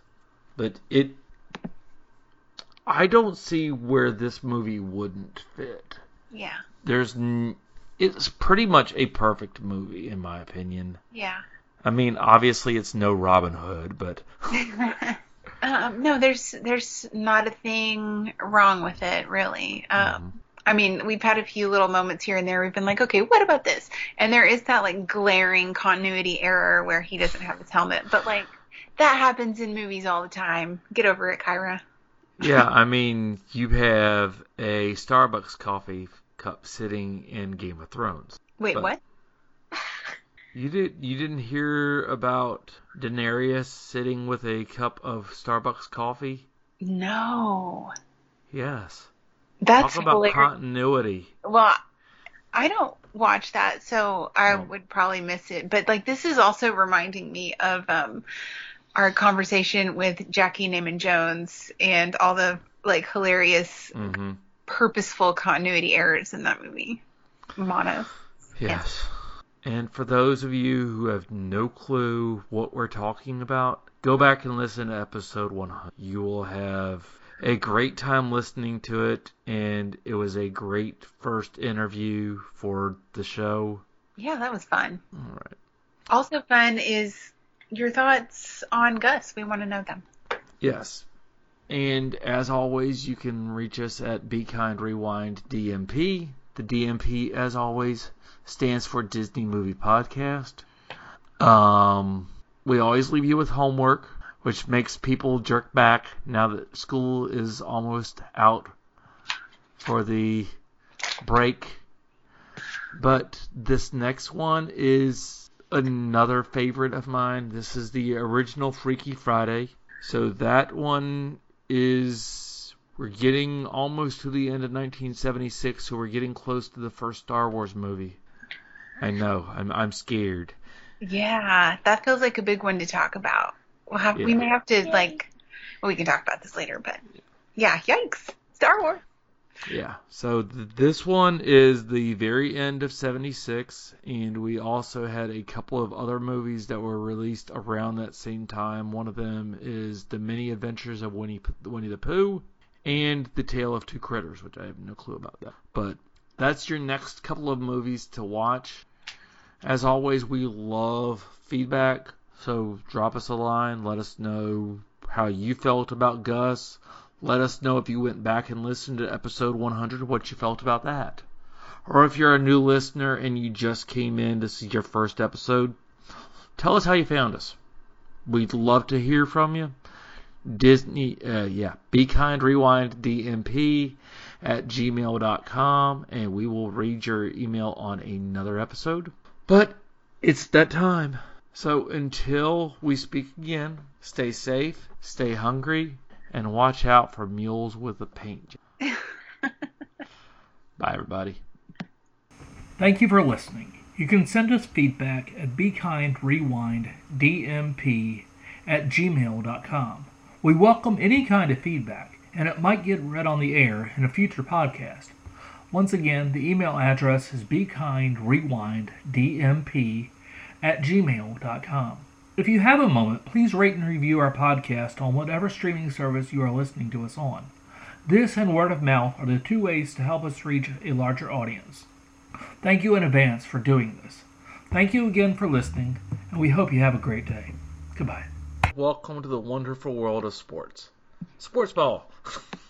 But it... I don't see where this movie wouldn't fit. Yeah. There's, n- it's pretty much a perfect movie, in my opinion. Yeah. I mean, obviously it's no Robin Hood, but... um, no, there's there's not a thing wrong with it, really. Um, mm-hmm. I mean, we've had a few little moments here and there. We've been like, okay, what about this? And there is that, like, glaring continuity error where he doesn't have his helmet. But, like, that happens in movies all the time. Get over it, Kyra. Yeah, I mean, you have a Starbucks coffee cup sitting in Game of Thrones. Wait, what? you did you didn't hear about Daenerys sitting with a cup of Starbucks coffee? No. Yes. That's Talk about hilarious. Continuity. Well, I don't watch that, so I no. would probably miss it. But like, this is also reminding me of um our conversation with Jackie Naaman Jones and all the like hilarious, mm-hmm. purposeful continuity errors in that movie. Mono. Yes. Yeah. And for those of you who have no clue what we're talking about, go back and listen to episode one hundred. You will have a great time listening to it, and it was a great first interview for the show. Yeah, that was fun. All right. Also fun is... your thoughts on Gus. We want to know them. Yes. And as always, you can reach us at Be Kind Rewind D M P. The D M P, as always, stands for Disney Movie Podcast. Um, we always leave you with homework, which makes people jerk back now that school is almost out for the break. But this next one is... another favorite of mine. This is the original Freaky Friday. So that one is... we're getting almost to the end of nineteen seventy-six, so we're getting close to the first Star Wars movie. I know. I'm I'm scared. Yeah, that feels like a big one to talk about. We'll have, yeah. We may have to, like... well, we can talk about this later, but... yeah, yikes. Star Wars. Yeah, so th- this one is the very end of seventy-six, and we also had a couple of other movies that were released around that same time. One of them is The Many Adventures of Winnie, P- Winnie the Pooh and The Tale of Two Critters, which I have no clue about that. But that's your next couple of movies to watch. As always, we love feedback, so drop us a line. Let us know how you felt about Gus. Let us know if you went back and listened to episode one hundred, what you felt about that. Or if you're a new listener and you just came in to see your first episode, tell us how you found us. We'd love to hear from you. Disney, uh, yeah, Be Kind Rewind D M P at gmail dot com, and we will read your email on another episode. But it's that time. So until we speak again, stay safe, stay hungry, and watch out for mules with a paint job. Bye, everybody. Thank you for listening. You can send us feedback at bekindrewinddmp at gmail dot com. We welcome any kind of feedback, and it might get read on the air in a future podcast. Once again, the email address is bekindrewinddmp at gmail dot com. If you have a moment, please rate and review our podcast on whatever streaming service you are listening to us on. This and word of mouth are the two ways to help us reach a larger audience. Thank you in advance for doing this. Thank you again for listening, and we hope you have a great day. Goodbye. Welcome to the wonderful world of sports. Sports ball.